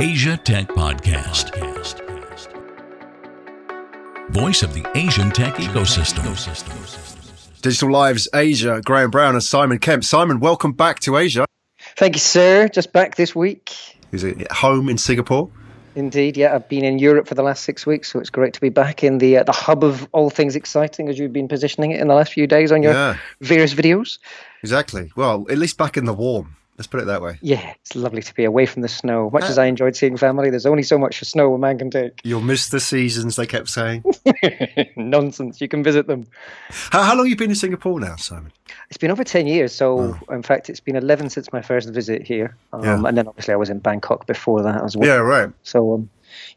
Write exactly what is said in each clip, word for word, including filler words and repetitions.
Asia Tech Podcast. Voice of the Asian tech ecosystem. Digital Lives Asia, Graham Brown and Simon Kemp. Simon, welcome back to Asia. Thank you, sir. Just back this week. Is it at home in Singapore? Indeed, yeah. I've been in Europe for the last six weeks, so it's great to be back in the uh, the hub of all things exciting, as you've been positioning it in the last few days on your yeah. various videos. Exactly. Well, at least back in the warm. Let's put it that way. Yeah, it's lovely to be away from the snow. Much uh, as I enjoyed seeing family, there's only so much snow a man can take. You'll miss the seasons, they kept saying. Nonsense. You can visit them. How, how long have you been in Singapore now, Simon? It's been over ten years. So, oh. in fact, it's been eleven since my first visit here. Um, yeah. And then, obviously, I was in Bangkok before that as well. Yeah, right. So, um,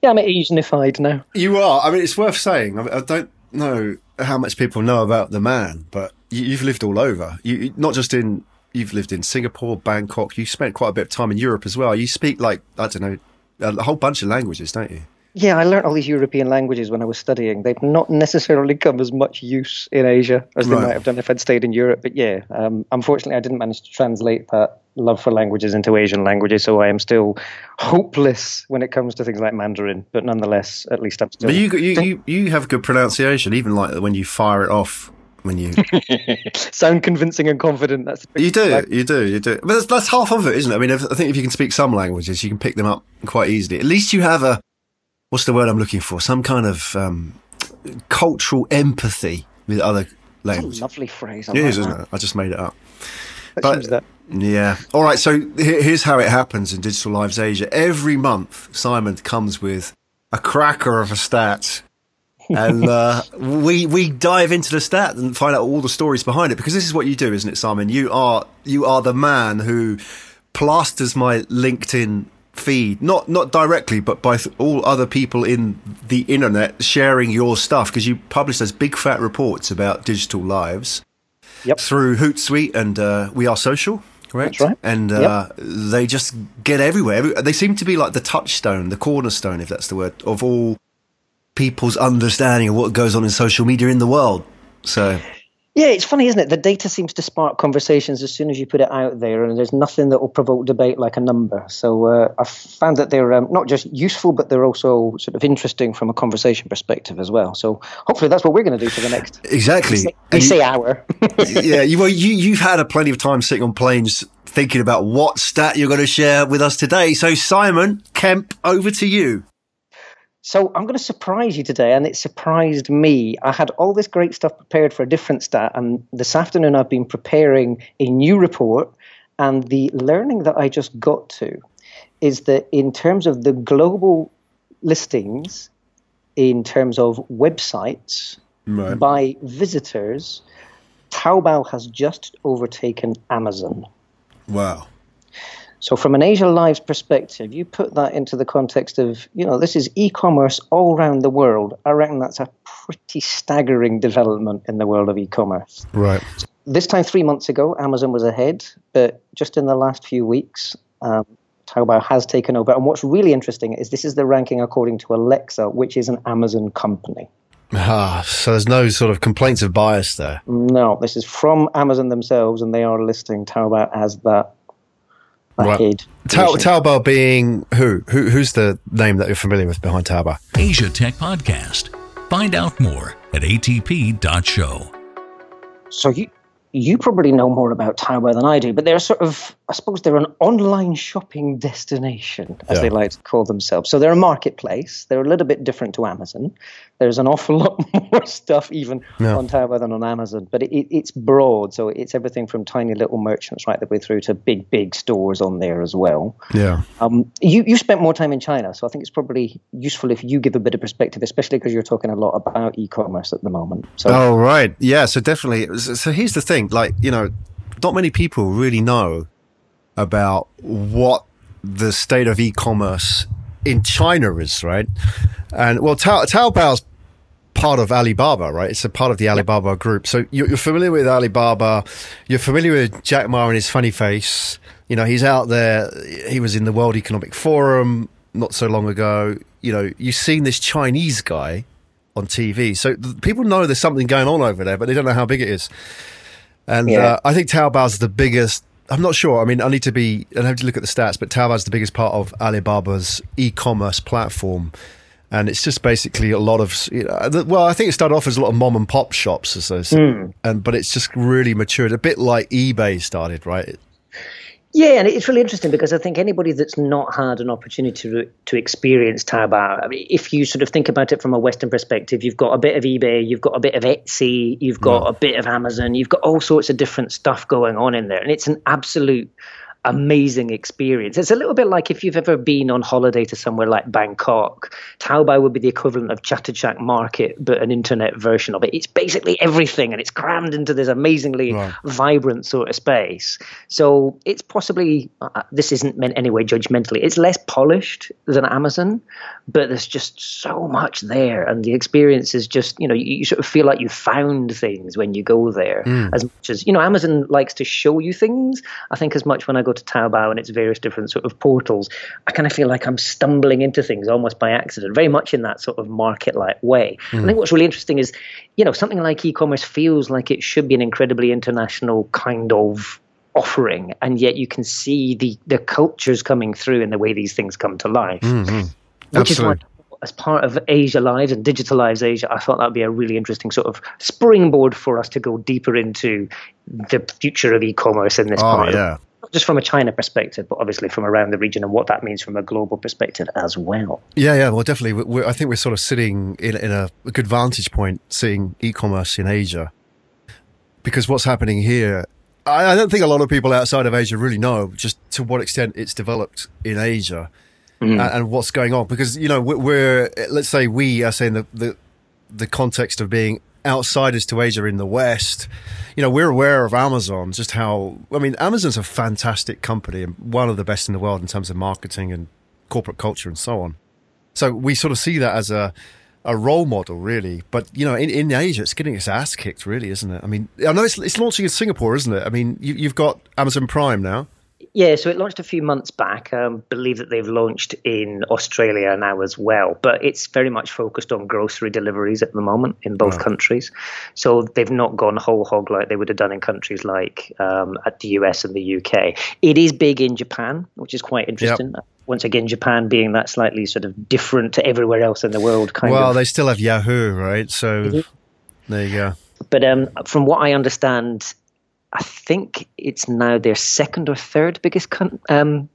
yeah, I'm Asianified now. You are. I mean, it's worth saying. I, mean, I don't know how much people know about the man, but you, you've lived all over. You not just in... You've lived in Singapore, Bangkok. You spent quite a bit of time in Europe as well. You speak like, I don't know, a whole bunch of languages, don't you? Yeah, I learnt all these European languages when I was studying. They've not necessarily come as much use in Asia as they right. might have done if I'd stayed in Europe. But yeah, um, unfortunately, I didn't manage to translate that love for languages into Asian languages. So I am still hopeless when it comes to things like Mandarin. But nonetheless, at least I'm still... But you you, you, you have good pronunciation, even like when you fire it off. When you sound convincing and confident, that's the you do, like. you do, you do. But that's, that's half of it, isn't it? I mean, if, I think if you can speak some languages, you can pick them up quite easily. At least you have a what's the word I'm looking for? Some kind of um, cultural empathy with other languages. That's a lovely phrase. I it like is, that. Isn't it? I just made it up. That but, that. Yeah. All right. So here's how it happens in Digital Lives Asia. Every month, Simon comes with a cracker of a stat. and uh, we we dive into the stat and find out all the stories behind it, because this is what you do, isn't it, Simon? You are you are the man who plasters my LinkedIn feed, not not directly, but by th- all other people in the internet sharing your stuff, because you publish those big fat reports about digital lives yep. through Hootsuite and uh, We Are Social. Correct. That's right. And uh, yep. they just get everywhere. They seem to be like the touchstone, the cornerstone, if that's the word, of all people's understanding of what goes on in social media in the world. So yeah, it's funny, isn't it? The data seems to spark conversations as soon as you put it out there, and there's nothing that will provoke debate like a number. So uh, I've found that they're um, not just useful, but they're also sort of interesting from a conversation perspective as well. So hopefully that's what we're going to do for the next exactly. We say, we say you, hour. yeah, you, well, you you've had a plenty of time sitting on planes thinking about what stat you're going to share with us today. So Simon Kemp, over to you. So I'm going to surprise you today, and it surprised me. I had all this great stuff prepared for a different stat, and this afternoon I've been preparing a new report, and the learning that I just got to is that in terms of the global listings, in terms of websites right. by visitors, Taobao has just overtaken Amazon. Wow. So from an Asia Lives perspective, you put that into the context of, you know, this is e-commerce all around the world. I reckon that's a pretty staggering development in the world of e-commerce. Right. So this time three months ago, Amazon was ahead, but just in the last few weeks, um, Taobao has taken over. And what's really interesting is this is the ranking according to Alexa, which is an Amazon company. Ah, so there's no sort of complaints of bias there. No, this is from Amazon themselves, and they are listing Taobao as that. Right. Ta- Taobao being who? who? Who's the name that you're familiar with behind Taobao? Asia Tech Podcast. Find out more at A T P dot show. So you you probably know more about Taobao than I do, but they're sort of, I suppose they're an online shopping destination, as yeah. they like to call themselves. So they're a marketplace. They're a little bit different to Amazon. There's an awful lot more stuff even yeah. on Taobao than on Amazon, but it, it, it's broad. So it's everything from tiny little merchants right the way through to big, big stores on there as well. Yeah. Um, you, you spent more time in China, so I think it's probably useful if you give a bit of perspective, especially because you're talking a lot about e-commerce at the moment. So, oh, right. Yeah, so definitely. So here's the thing. Like, you know, not many people really know about what the state of e-commerce in China is, right? And, well, Ta- Taobao's part of Alibaba, right? It's a part of the Alibaba group. So you're, you're familiar with Alibaba. You're familiar with Jack Ma and his funny face. You know, he's out there. He was in the World Economic Forum not so long ago. You know, you've seen this Chinese guy on T V. So people know there's something going on over there, but they don't know how big it is. And yeah. uh, I think Taobao's the biggest I'm not sure. I mean, I need to be, I have to look at the stats, but Taobao is the biggest part of Alibaba's e-commerce platform. And it's just basically a lot of, you know, well, I think it started off as a lot of mom and pop shops, as I said, mm. and, but it's just really matured, a bit like eBay started, right? Yeah, and it's really interesting because I think anybody that's not had an opportunity to, to experience Taobao, I mean, if you sort of think about it from a Western perspective, you've got a bit of eBay, you've got a bit of Etsy, you've got yeah. a bit of Amazon, you've got all sorts of different stuff going on in there. And it's an absolute amazing experience. It's a little bit like if you've ever been on holiday to somewhere like Bangkok, Taobao would be the equivalent of Chatuchak Market, but an internet version of it. It's basically everything, and it's crammed into this amazingly right. vibrant sort of space. So it's possibly, uh, this isn't meant anyway judgmentally, it's less polished than Amazon, but there's just so much there, and the experience is just, you know, you, you sort of feel like you found things when you go there, mm. as much as, you know, Amazon likes to show you things, I think, as much when I go to Taobao and its various different sort of portals, I kind of feel like I'm stumbling into things almost by accident, very much in that sort of market-like way. Mm. I think what's really interesting is, you know, something like e-commerce feels like it should be an incredibly international kind of offering, and yet you can see the, the cultures coming through in the way these things come to life. Mm-hmm. Which Absolutely. Is why, as part of Asia Lives and Digital Lives Asia, I thought that would be a really interesting sort of springboard for us to go deeper into the future of e-commerce in this oh, part yeah. of just from a China perspective, but obviously from around the region and what that means from a global perspective as well. Yeah, yeah, well, definitely. We're, I think we're sort of sitting in, in a good vantage point, seeing e-commerce in Asia, because what's happening here, I, I don't think a lot of people outside of Asia really know just to what extent it's developed in Asia mm. and, and what's going on. Because, you know, we're, let's say we are saying the, the, the context of being outsiders to Asia in the West, you know, we're aware of Amazon, just how, I mean, Amazon's a fantastic company and one of the best in the world in terms of marketing and corporate culture and so on. So we sort of see that as a, a role model, really. But, you know, in, in Asia, it's getting its ass kicked, really, isn't it? I mean, I know it's, it's launching in Singapore, isn't it? I mean, you, you've got Amazon Prime now. Yeah, so it launched a few months back. I um, believe that they've launched in Australia now as well, but it's very much focused on grocery deliveries at the moment in both wow. countries. So they've not gone whole hog like they would have done in countries like um, at the U S and the U K. It is big in Japan, which is quite interesting. Yep. Once again, Japan being that slightly sort of different to everywhere else in the world. Kind well, of. They still have Yahoo, right? So mm-hmm. there you go. But um, from what I understand, I think it's now their second or third biggest con- um,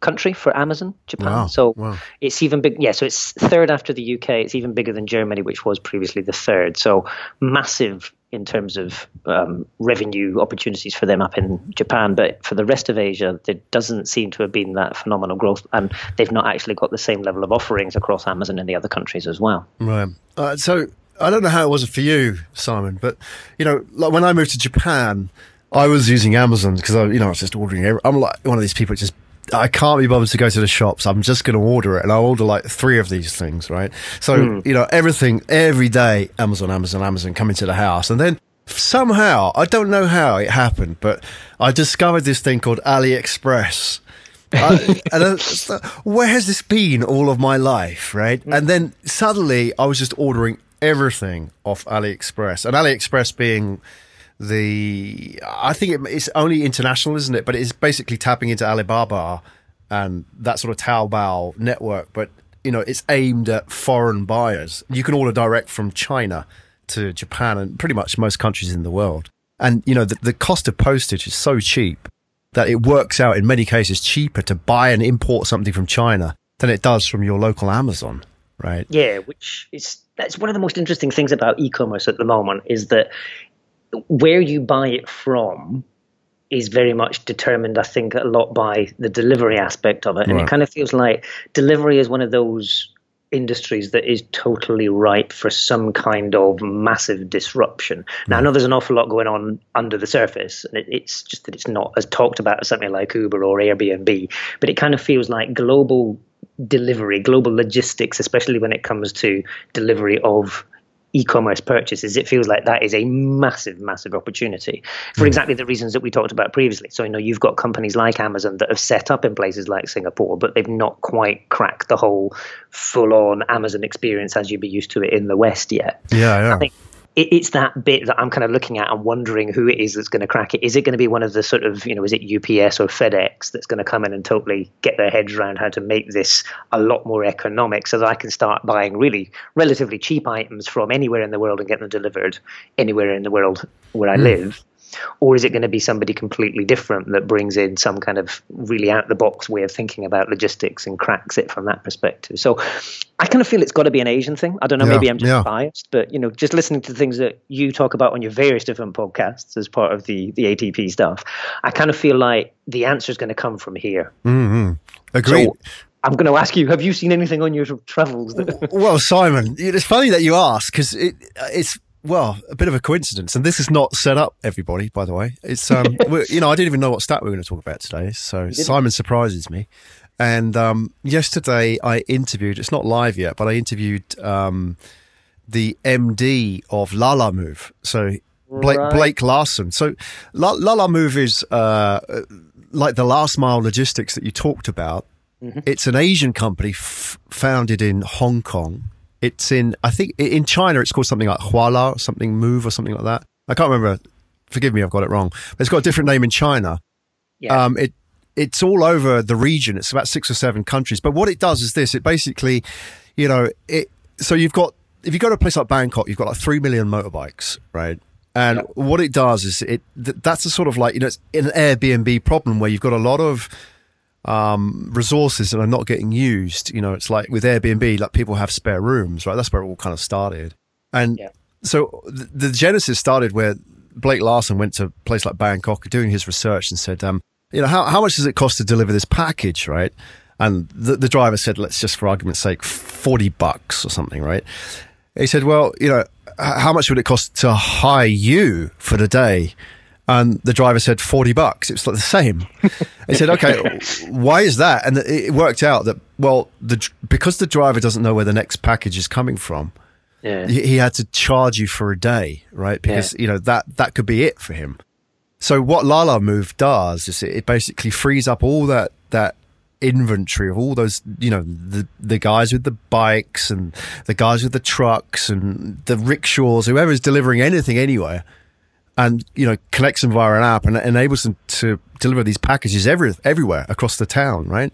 country for Amazon, Japan. Wow, so wow. it's even big. Yeah, so it's third after the U K. It's even bigger than Germany, which was previously the third. So massive in terms of um, revenue opportunities for them up in Japan. But for the rest of Asia, there doesn't seem to have been that phenomenal growth. And they've not actually got the same level of offerings across Amazon in the other countries as well. Right. Uh, so... I don't know how it was for you, Simon, but, you know, like when I moved to Japan, I was using Amazon because, I, you know, I was just ordering everything. I'm like one of these people that just, I can't be bothered to go to the shops. I'm just going to order it. And I'll order like three of these things, right? So, mm. you know, everything, every day, Amazon, Amazon, Amazon coming to the house. And then somehow, I don't know how it happened, but I discovered this thing called AliExpress. I, and I, where has this been all of my life, right? Mm. And then suddenly I was just ordering everything off AliExpress, and AliExpress being the, I think it, it's only international, isn't it? But it's basically tapping into Alibaba and that sort of Taobao network. But, you know, it's aimed at foreign buyers. You can order direct from China to Japan and pretty much most countries in the world. And, you know, the, the cost of postage is so cheap that it works out in many cases cheaper to buy and import something from China than it does from your local Amazon, right? Yeah, which is... That's one of the most interesting things about e-commerce at the moment, is that where you buy it from is very much determined, I think, a lot by the delivery aspect of it. Right. And it kind of feels like delivery is one of those industries that is totally ripe for some kind of massive disruption. Now, mm. I know there's an awful lot going on under the surface, and it, it's just that it's not as talked about as something like Uber or Airbnb, but it kind of feels like global delivery, global logistics, especially when it comes to delivery of e-commerce purchases, it feels like that is a massive, massive opportunity for exactly the reasons that we talked about previously. So, you know, you've got companies like Amazon that have set up in places like Singapore, but they've not quite cracked the whole full-on Amazon experience as you'd be used to it in the West yet. Yeah, yeah. I think it, it's that bit that I'm kind of looking at and wondering who it is that's going to crack it. Is it going to be one of the sort of, you know, is it U P S or FedEx that's going to come in and totally get their heads around how to make this a lot more economic so that I can start buying really relatively cheap items from anywhere in the world and get them delivered anywhere in the world where I mm. live? Or is it going to be somebody completely different that brings in some kind of really out-the-box way of thinking about logistics and cracks it from that perspective? So I kind of feel it's got to be an Asian thing. I don't know, yeah, maybe I'm just yeah. biased, but, you know, just listening to the things that you talk about on your various different podcasts as part of the, the A T P stuff, I kind of feel like the answer is going to come from here. Mm-hmm. Agreed. So, I'm going to ask you, have you seen anything on your travels? That- well, Simon, it's funny that you ask, because it, it's... well, a bit of a coincidence, and this is not set up, everybody, by the way. It's um, you know, I didn't even know what stat we were going to talk about today, so Simon surprises me. And um, yesterday I interviewed, it's not live yet, but I interviewed um, the M D of Lalamove, so Blake, right. Blake Larson. So Lalamove is uh, like the last mile logistics that you talked about. Mm-hmm. It's an Asian company f- founded in Hong Kong. It's in, I think, in China, it's called something like Huala or something, Move or something like that. I can't remember. Forgive me, I've got it wrong. But it's got a different name in China. Yeah. Um, it It's all over the region. It's about six or seven countries. But what it does is this. It basically, you know, it. so you've got, if you go to a place like Bangkok, you've got like three million motorbikes, right? And yeah. what it does is it, th- that's a sort of like, you know, it's an Airbnb problem where you've got a lot of um resources that are not getting used. You know, it's like with Airbnb, like people have spare rooms, right? That's where it all kind of started. And yeah. so the, the genesis started where Blake Larson went to a place like Bangkok doing his research and said, um you know, how, how much does it cost to deliver this package, right? And the, the driver said, let's just for argument's sake, forty bucks or something, right? He said, well, you know, how much would it cost to hire you for the day? And the driver said forty bucks. It was like the same. He said, okay, why is that? And it worked out that, well, the, because the driver doesn't know where the next package is coming from, yeah. he, he had to charge you for a day, right? Because, yeah. you know, that, that could be it for him. So what Lalamove does is it, it basically frees up all that, that inventory of all those, you know, the, the guys with the bikes and the guys with the trucks and the rickshaws, whoever's delivering anything anywhere. And, you know, connects them via an app and enables them to deliver these packages every, everywhere across the town, right?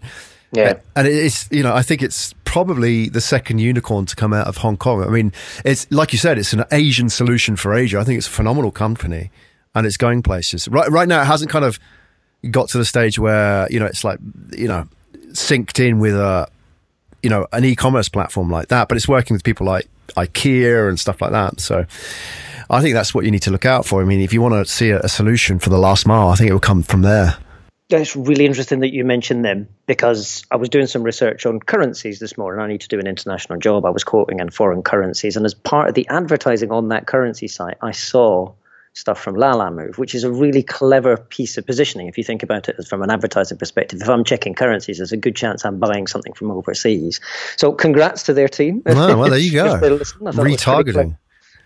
Yeah. And it's, you know, I think it's probably the second unicorn to come out of Hong Kong. I mean, it's like you said, it's an Asian solution for Asia. I think it's a phenomenal company and it's going places. Right, right now, it hasn't kind of got to the stage where, you know, it's like, you know, synced in with a, you know, an e-commerce platform like that, but it's working with people like IKEA and stuff like that. So I think that's what you need to look out for. I mean, if you want to see a, a solution for the last mile, I think it will come from there. It's really interesting that you mentioned them, because I was doing some research on currencies this morning. I need to do an international job. I was quoting in foreign currencies. And as part of the advertising on that currency site, I saw stuff from Lalamove, which is a really clever piece of positioning. If you think about it from an advertising perspective, if I'm checking currencies, there's a good chance I'm buying something from overseas. So congrats to their team. Oh, well, there you go. Retargeting.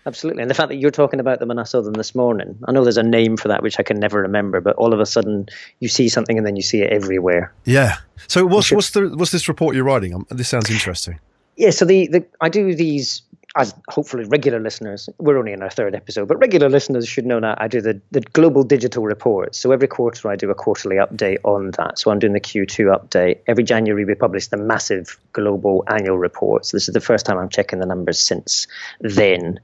Absolutely. And the fact that you're talking about them and I saw them this morning, I know there's a name for that, which I can never remember, but all of a sudden you see something and then you see it everywhere. Yeah. So what's, what's, the, what's this report you're writing? This sounds interesting. Yeah. So the, the I do these, as hopefully regular listeners, we're only in our third episode, but regular listeners should know that I do the, the global digital report. So every quarter I do a quarterly update on that. So I'm doing the Q two update. Every January we publish the massive global annual report. So this is the first time I'm checking the numbers since then.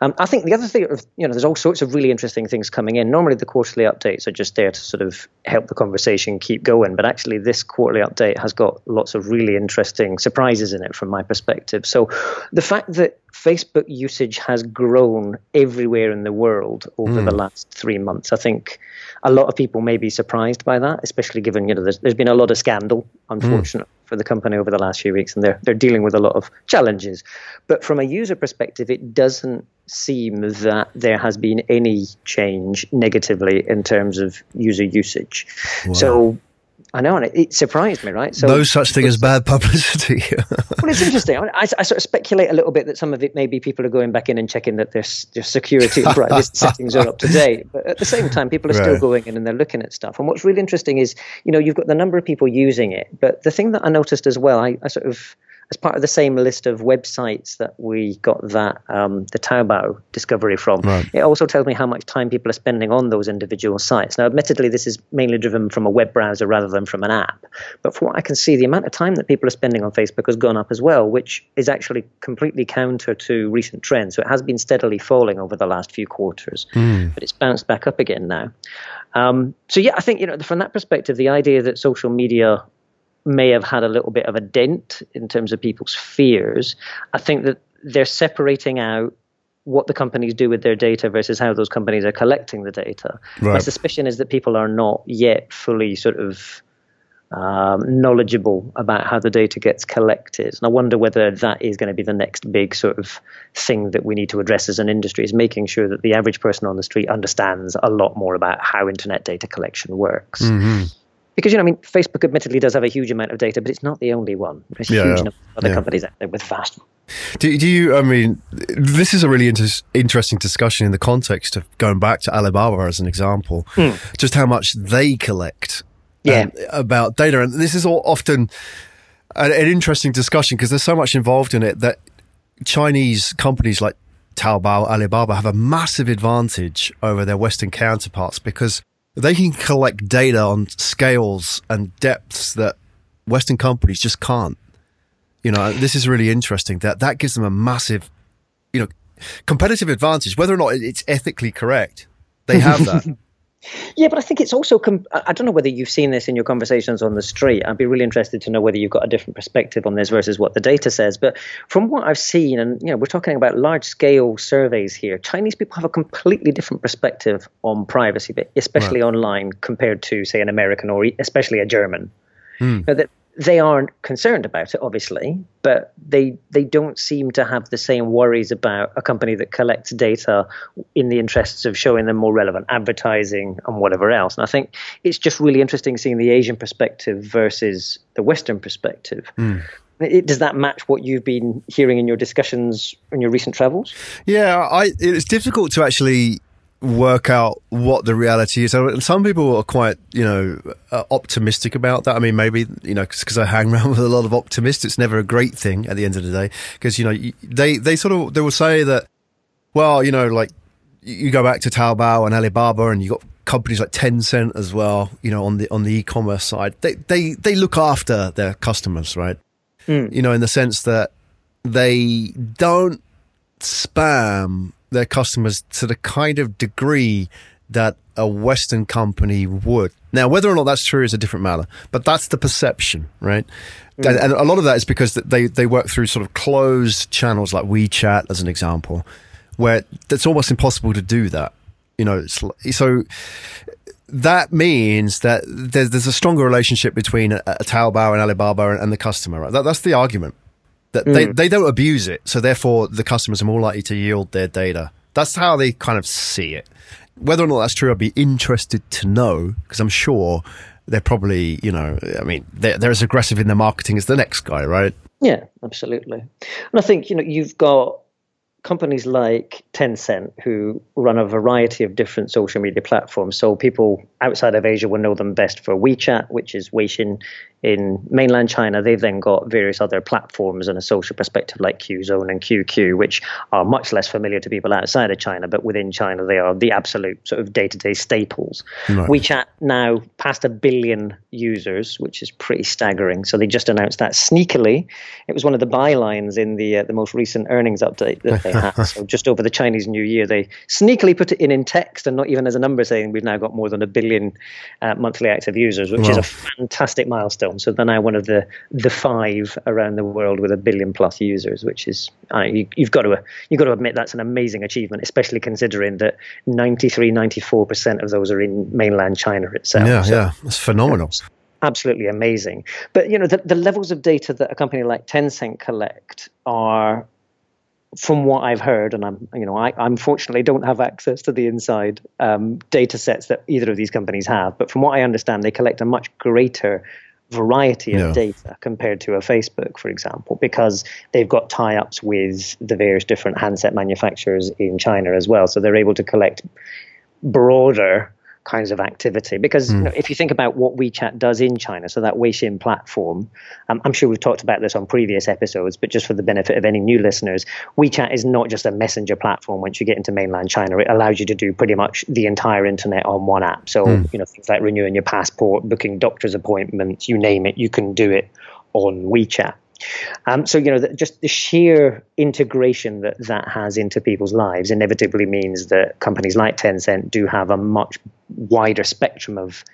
Um, I think the other thing, you know, there's all sorts of really interesting things coming in. Normally the quarterly updates are just there to sort of help the conversation keep going. But actually this quarterly update has got lots of really interesting surprises in it from my perspective. So the fact that Facebook usage has grown everywhere in the world over mm. the last three months. I think a lot of people may be surprised by that, especially given, you know, there's, there's been a lot of scandal, unfortunately, mm. for the company over the last few weeks, and they're they're dealing with a lot of challenges. But from a user perspective, it doesn't seem that there has been any change negatively in terms of user usage. Wow. So I know, and it, it surprised me, right? So, no such thing as bad publicity. Well, it's interesting. I, I, I sort of speculate a little bit that some of it maybe people are going back in and checking that their, their security right, settings are up to date. But at the same time, people are right. still going in and they're looking at stuff. And what's really interesting is, you know, you've got the number of people using it. But the thing that I noticed as well, I, I sort of... as part of the same list of websites that we got that um, the Taobao discovery from. Right. It also tells me how much time people are spending on those individual sites. Now, admittedly, this is mainly driven from a web browser rather than from an app. But from what I can see, the amount of time that people are spending on Facebook has gone up as well, which is actually completely counter to recent trends. So it has been steadily falling over the last few quarters, mm. but it's bounced back up again now. Um, so, yeah, I think, you know, from that perspective, the idea that social media may have had a little bit of a dent in terms of people's fears. I think that they're separating out what the companies do with their data versus how those companies are collecting the data. Right. My suspicion is that people are not yet fully sort of um, knowledgeable about how the data gets collected. And I wonder whether that is going to be the next big sort of thing that we need to address as an industry, is making sure that the average person on the street understands a lot more about how internet data collection works. Mm-hmm. Because, you know, I mean, Facebook admittedly does have a huge amount of data, but it's not the only one. There's a yeah, huge yeah. number of other yeah. companies out there with vast. Do, do you, I mean, this is a really inter- interesting discussion in the context of going back to Alibaba as an example, mm. just how much they collect yeah. um, about data. And this is all often an, an interesting discussion because there's so much involved in it that Chinese companies like Taobao, Alibaba have a massive advantage over their Western counterparts because they can collect data on scales and depths that Western companies just can't. You know, this is really interesting. That that gives them a massive, you know, competitive advantage. Whether or not it's ethically correct, they have that. Yeah, but I think it's also, com- I don't know whether you've seen this in your conversations on the street. I'd be really interested to know whether you've got a different perspective on this versus what the data says. But from what I've seen, and you know, we're talking about large scale surveys here, Chinese people have a completely different perspective on privacy, especially right. online compared to, say, an American or especially a German. Mm. You know, that they aren't concerned about it, obviously, but they they don't seem to have the same worries about a company that collects data in the interests of showing them more relevant advertising and whatever else. And I think it's just really interesting seeing the Asian perspective versus the Western perspective. Mm. It, does that match what you've been hearing in your discussions and your recent travels? Yeah, I, it's difficult to actually work out what the reality is. And some people are quite, you know, optimistic about that. I mean, maybe, you know, because I hang around with a lot of optimists, it's never a great thing at the end of the day. Because, you know, they, they sort of, they will say that, well, you know, like you go back to Taobao and Alibaba and you've got companies like Tencent as well, you know, on the, on the e-commerce side, they, they, they look after their customers, right? Mm. You know, in the sense that they don't spam their customers to the kind of degree that a Western company would. Now, whether or not that's true is a different matter, but that's the perception, right? Mm. And, and a lot of that is because they, they work through sort of closed channels like WeChat, as an example, where it's almost impossible to do that. You know, it's, so that means that there's, there's a stronger relationship between a, a Taobao and Alibaba and, and the customer, right? That, that's the argument. That they, mm. they don't abuse it, so therefore the customers are more likely to yield their data. That's how they kind of see it. Whether or not that's true, I'd be interested to know, because I'm sure they're probably, you know, I mean, they're, they're as aggressive in their marketing as the next guy, right? Yeah, absolutely. And I think, you know, you've got companies like Tencent who run a variety of different social media platforms. So people outside of Asia will know them best for WeChat, which is Weixin in mainland China. They've then got various other platforms in a social perspective like Qzone and Q Q, which are much less familiar to people outside of China, but within China they are the absolute sort of day-to-day staples. Right. WeChat now passed a billion users, which is pretty staggering. So they just announced that sneakily. It was one of the bylines in the uh, the most recent earnings update that they So just over the Chinese New Year, they sneakily put it in in text and not even as a number, saying we've now got more than a billion uh, monthly active users, which wow. is a fantastic milestone. So they're now one of the the five around the world with a billion plus users, which is uh, you, you've got to you've got to admit that's an amazing achievement, especially considering that ninety-three, ninety-four percent of those are in mainland China itself. Yeah, so, yeah, that's phenomenal. Yeah. Absolutely amazing. But you know, the, the levels of data that a company like Tencent collect are, from what I've heard, and I'm, you know, I unfortunately don't have access to the inside um, data sets that either of these companies have, but from what I understand, they collect a much greater variety of yeah. data compared to a Facebook, for example, because they've got tie-ups with the various different handset manufacturers in China as well. So they're able to collect broader kinds of activity. Because mm. you know, if you think about what WeChat does in China, so that Weixin platform, um, I'm sure we've talked about this on previous episodes, but just for the benefit of any new listeners, WeChat is not just a messenger platform once you get into mainland China. It allows you to do pretty much the entire internet on one app. So mm. you know, things like renewing your passport, booking doctor's appointments, you name it, you can do it on WeChat. Um, so, you know, the, just the sheer integration that that has into people's lives inevitably means that companies like Tencent do have a much wider spectrum of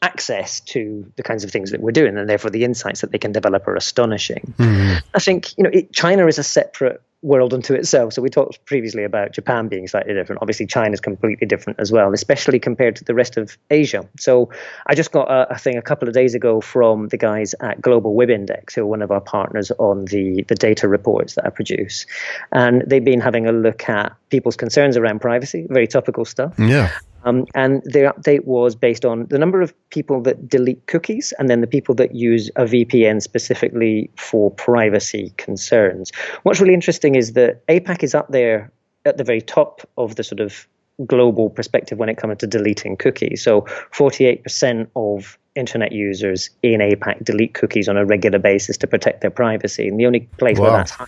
access to the kinds of things that we're doing, and therefore the insights that they can develop are astonishing. Mm. I think, you know, it, China is a separate world unto itself. So we talked previously about Japan being slightly different. Obviously, China is completely different as well, especially compared to the rest of Asia. So I just got a, a thing a couple of days ago from the guys at Global Web Index, who are one of our partners on the, the data reports that I produce. And they've been having a look at people's concerns around privacy, very topical stuff. Yeah. Um, and their update was based on the number of people that delete cookies and then the people that use a V P N specifically for privacy concerns. What's really interesting is that APAC is up there at the very top of the sort of global perspective when it comes to deleting cookies. So forty-eight percent of internet users in APAC delete cookies on a regular basis to protect their privacy. And the only place, wow. where, that's high,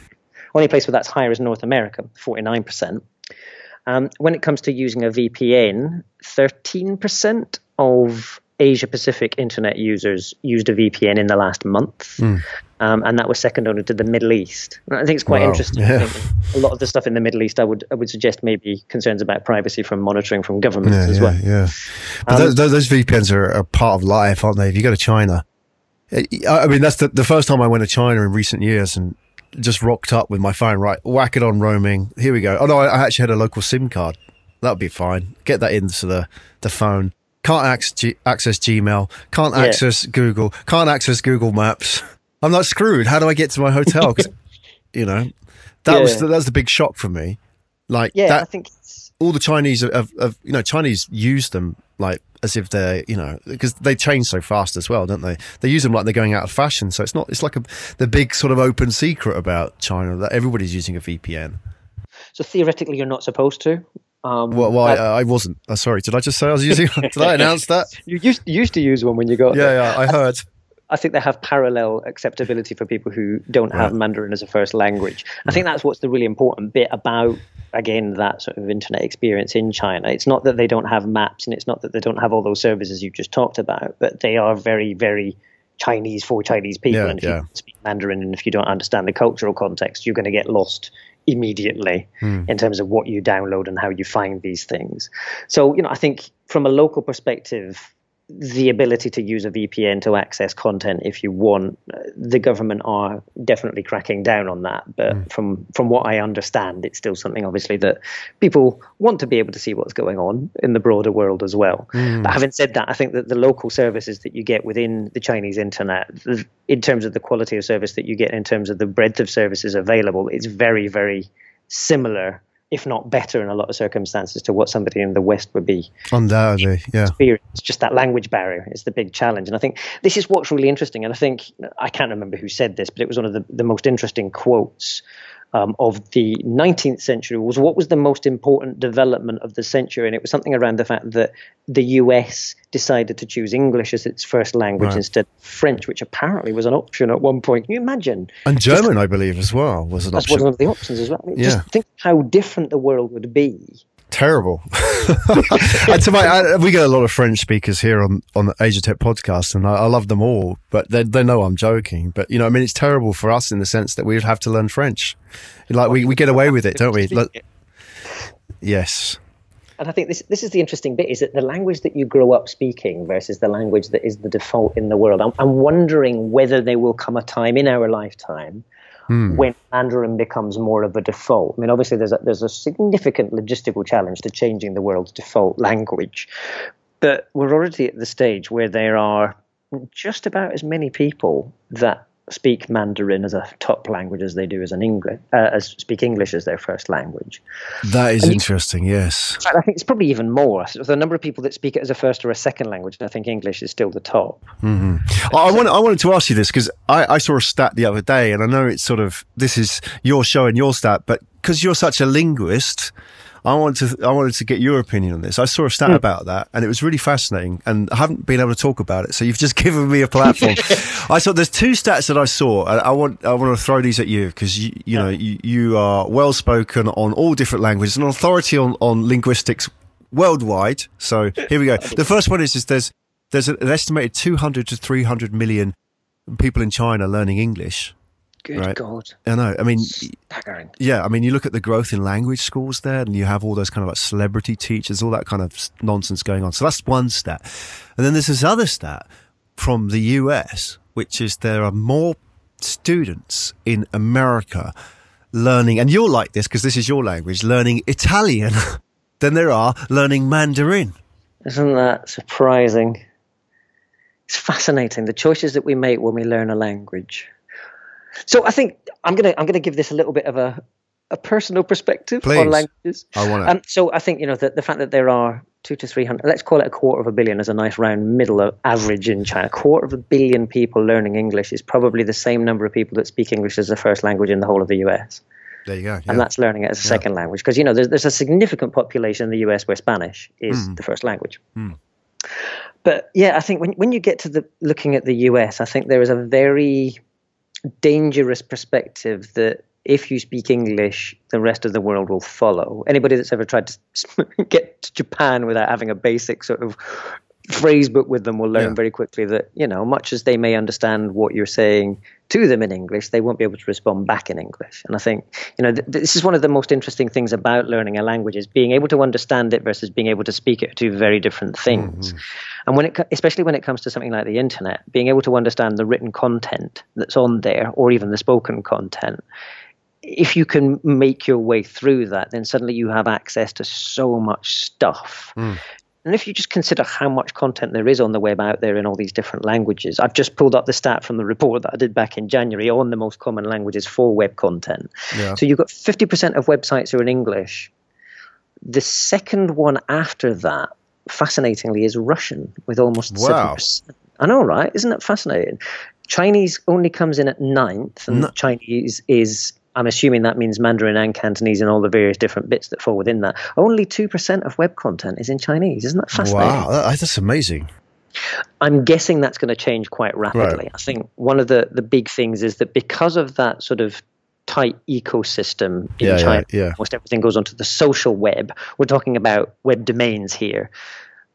only place where that's higher is North America, forty-nine percent. Um, when it comes to using a V P N, thirteen percent of Asia-Pacific internet users used a V P N in the last month. Mm. Um, and that was second only to the Middle East. And I think it's quite wow. interesting. Yeah. I think a lot of the stuff in the Middle East, I would I would suggest maybe concerns about privacy from monitoring from governments yeah, as yeah, well. Yeah, but um, those, those V P Ns are a part of life, aren't they? If you go to China, I mean, that's the, the first time I went to China in recent years, and just rocked up with my phone, right, whack it on roaming, here we go. Oh no, I actually had a local SIM card, that would be fine, get that into the the phone. Can't access, G- access Gmail, can't yeah. access Google, can't access Google Maps. I'm not screwed. How do I get to my hotel? Cause, you know, that yeah. was the, that was the big shock for me, like yeah that, I think all the Chinese have, have you know Chinese use them like as if they're, you know, because they change so fast as well, don't they? They use them like they're going out of fashion. So it's not, it's like a, the big sort of open secret about China that everybody's using a V P N. So theoretically, you're not supposed to. Um, well, well I, I wasn't. Oh, sorry, did I just say I was using one? Did I announce that? You used, you used to use one when you got yeah, there. Yeah, I heard. I think they have parallel acceptability for people who don't have right. Mandarin as a first language. I right. think that's what's the really important bit about, again, that sort of internet experience in China. It's not that they don't have maps, and it's not that they don't have all those services you just talked about, but they are very, very Chinese for Chinese people. Yeah, and if yeah. you speak Mandarin and if you don't understand the cultural context, you're going to get lost immediately mm. in terms of what you download and how you find these things. So, you know, I think from a local perspective, the ability to use a V P N to access content if you want, the government are definitely cracking down on that. But mm. from, from what I understand, it's still something, obviously, that people want to be able to see what's going on in the broader world as well. Mm. But having said that, I think that the local services that you get within the Chinese internet, in terms of the quality of service that you get, in terms of the breadth of services available, it's very, very similar, if not better in a lot of circumstances, to what somebody in the West would be. Undoubtedly, yeah. It's just that language barrier is the big challenge. And I think this is what's really interesting. And I think, I can't remember who said this, but it was one of the, the most interesting quotes um, of the nineteenth century, was what was the most important development of the century? And it was something around the fact that the U S decided to choose English as its first language right. instead of French, which apparently was an option at one point. Can you imagine? And German, just, I believe, as well, was an option. That's one of the options as well. I mean, yeah. Just think how different the world would be. Terrible. And to my, I, we get a lot of French speakers here on, on the Asia Tech podcast, and I, I love them all, but they, they know I'm joking. But, you know, I mean, it's terrible for us in the sense that we would have to learn French. Like, we, we get away with it, don't we? Like, yes. And I think this this is the interesting bit, is that the language that you grow up speaking versus the language that is the default in the world. I'm, I'm wondering whether there will come a time in our lifetime mm. when Mandarin becomes more of a default. I mean, obviously, there's a, there's a significant logistical challenge to changing the world's default language. But we're already at the stage where there are just about as many people that speak Mandarin as a top language as they do as an English, uh, as speak English as their first language. That is and interesting, you, yes. In fact, I think it's probably even more. So the number of people that speak it as a first or a second language, I think English is still the top. Mm-hmm. I, I, wanted, I wanted to ask you this because I, I saw a stat the other day, and I know it's sort of, this is your show and your stat, but because you're such a linguist, I wanted to, I wanted to get your opinion on this. I saw a stat mm. about that, and it was really fascinating, and I haven't been able to talk about it. So you've just given me a platform. I saw there's two stats that I saw, and I want I want to throw these at you because you you yeah. know you, you are well spoken on all different languages, an authority on, on linguistics worldwide. So here we go. The first one is is there's there's an estimated two hundred to three hundred million people in China learning English. Good right. God. I know. I mean, staggering. Yeah. I mean, you look at the growth in language schools there, and you have all those kind of like celebrity teachers, all that kind of nonsense going on. So that's one stat. And then there's this other stat from the U S, which is there are more students in America learning, and you're like this because this is your language, learning Italian than there are learning Mandarin. Isn't that surprising? It's fascinating, the choices that we make when we learn a language. So I think I'm gonna I'm gonna give this a little bit of a, a personal perspective Please. on languages. I want to. Um, so I think you know the, the fact that there are two to three hundred, let's call it a quarter of a billion, as a nice round middle of average in China. A quarter of a billion people learning English is probably the same number of people that speak English as their first language in the whole of the U S. There you go. Yeah. And that's learning it as a yeah. second language, because you know there's there's a significant population in the U S where Spanish is mm. the first language. Mm. But yeah, I think when when you get to the looking at the U S, I think there is a very dangerous perspective that if you speak English, the rest of the world will follow. Anybody that's ever tried to get to Japan without having a basic sort of phrase book with them will learn yeah. very quickly that, you know, much as they may understand what you're saying to them in English, they won't be able to respond back in English. And I think, you know, th- this is one of the most interesting things about learning a language, is being able to understand it versus being able to speak it, are two very different things. Mm-hmm. And when it, especially when it comes to something like the internet, being able to understand the written content that's on there, or even the spoken content, if you can make your way through that, then suddenly you have access to so much stuff. Mm. And if you just consider how much content there is on the web out there in all these different languages, I've just pulled up the stat from the report that I did back in January on the most common languages for web content. Yeah. So you've got fifty percent of websites are in English. The second one after that, fascinatingly, is Russian with almost wow. seven percent. I know, right? Isn't that fascinating? Chinese only comes in at ninth, and no. Chinese is, I'm assuming that means Mandarin and Cantonese and all the various different bits that fall within that. Only two percent of web content is in Chinese. Isn't that fascinating? Wow, that, that's amazing. I'm guessing that's going to change quite rapidly. Right. I think one of the, the big things is that because of that sort of tight ecosystem in yeah, China, yeah, yeah. almost everything goes onto the social web. We're talking about web domains here.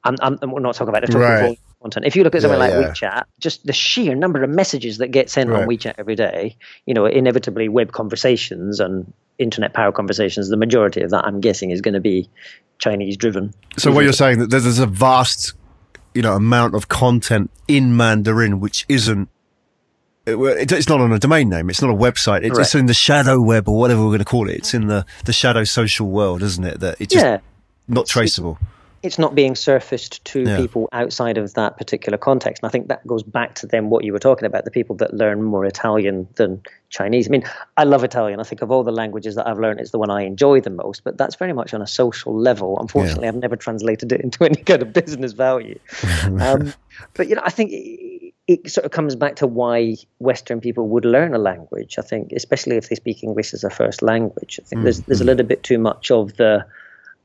I'm, I'm, we're not talking about it. We're talking right. about content. If you look at something yeah, like yeah. WeChat, just the sheer number of messages that get sent right. on WeChat every day, you know, inevitably web conversations and internet power conversations, the majority of that, I'm guessing, is going to be Chinese driven. So what you're saying, that there's a vast, you know, amount of content in Mandarin which isn't, it, it's not on a domain name. It's not a website. It's, right. it's in the shadow web, or whatever we're going to call it. It's in the, the shadow social world, isn't it? That it's just yeah. not traceable. It's, it's not being surfaced to yeah. people outside of that particular context. And I think that goes back to then what you were talking about, the people that learn more Italian than Chinese. I mean, I love Italian. I think of all the languages that I've learned, it's the one I enjoy the most, but that's very much on a social level. Unfortunately, yeah. I've never translated it into any kind of business value. Um, but, you know, I think it, it sort of comes back to why Western people would learn a language. I think, especially if they speak English as a first language, I think mm-hmm. there's there's a little bit too much of the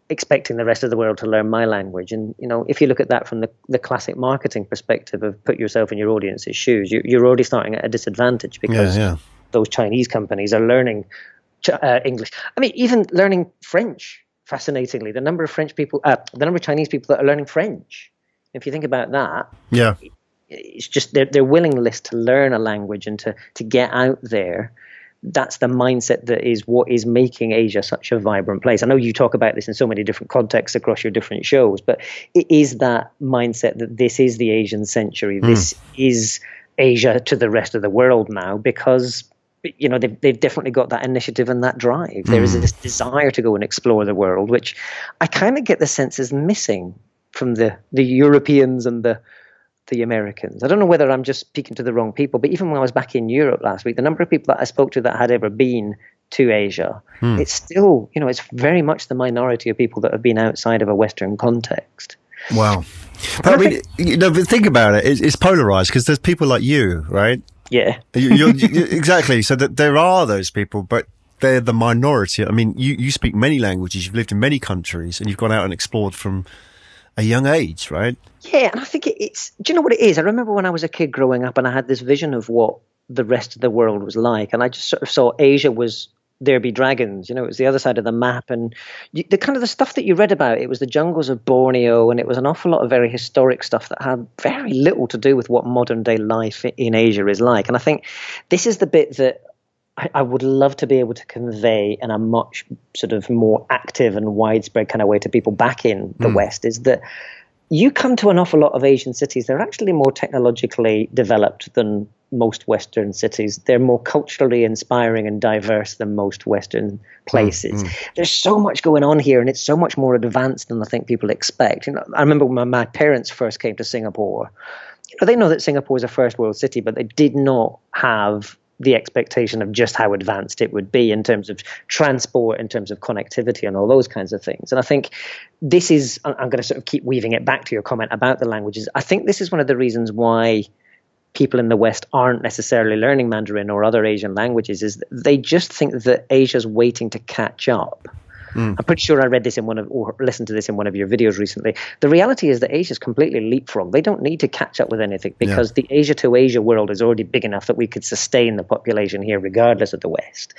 expecting the rest of the world to learn my language. And, you know, if you look at that from the, the classic marketing perspective of put yourself in your audience's shoes, you, you're already starting at a disadvantage because yeah, yeah. those Chinese companies are learning uh, English. I mean, even learning French, fascinatingly, the number of French people, uh, the number of Chinese people that are learning French. If you think about that, yeah, it, it's just their, their willingness to learn a language and to, to get out there. That's the mindset that is what is making Asia such a vibrant place. I know you talk about this in so many different contexts across your different shows, but it is that mindset that this is the Asian century. Mm. This is Asia to the rest of the world now, because, you know, they've, they've definitely got that initiative and that drive. Mm. There is this desire to go and explore the world, which I kind of get the sense is missing from the, the Europeans and the the Americans. I don't know whether I'm just speaking to the wrong people, but even when I was back in Europe last week, the number of people that I spoke to that had ever been to Asia, mm. it's still, you know, it's very much the minority of people that have been outside of a Western context. Wow. But I mean, you know, think about it, it's, it's polarized because there's people like you, right? Yeah. you, you're, you, exactly. So that there are those people, but they're the minority. I mean, you, you speak many languages, you've lived in many countries, and you've gone out and explored from a young age, right? Yeah, and I think it's, do you know what it is? I remember when I was a kid growing up and I had this vision of what the rest of the world was like, and I just sort of saw Asia was there be dragons, you know, it was the other side of the map, and you, the kind of the stuff that you read about, it was the jungles of Borneo, and it was an awful lot of very historic stuff that had very little to do with what modern day life in Asia is like. And I think this is the bit that I, I would love to be able to convey in a much sort of more active and widespread kind of way to people back in the mm. West, is that you come to an awful lot of Asian cities, they're actually more technologically developed than most Western cities. They're more culturally inspiring and diverse than most Western places. Mm, mm. There's so much going on here, and it's so much more advanced than I think people expect. You know, I remember when my, my parents first came to Singapore. You know, they know that Singapore is a first world city, but they did not have the expectation of just how advanced it would be in terms of transport, in terms of connectivity and all those kinds of things. And I think this is, I'm going to sort of keep weaving it back to your comment about the languages. I think this is one of the reasons why people in the West aren't necessarily learning Mandarin or other Asian languages, is they just think that Asia's waiting to catch up. Mm. I'm pretty sure I read this in one of, or listened to this in one of your videos recently. The reality is that Asia's completely leapfrogged. They don't need to catch up with anything, because yeah. the Asia to Asia world is already big enough that we could sustain the population here regardless of the West.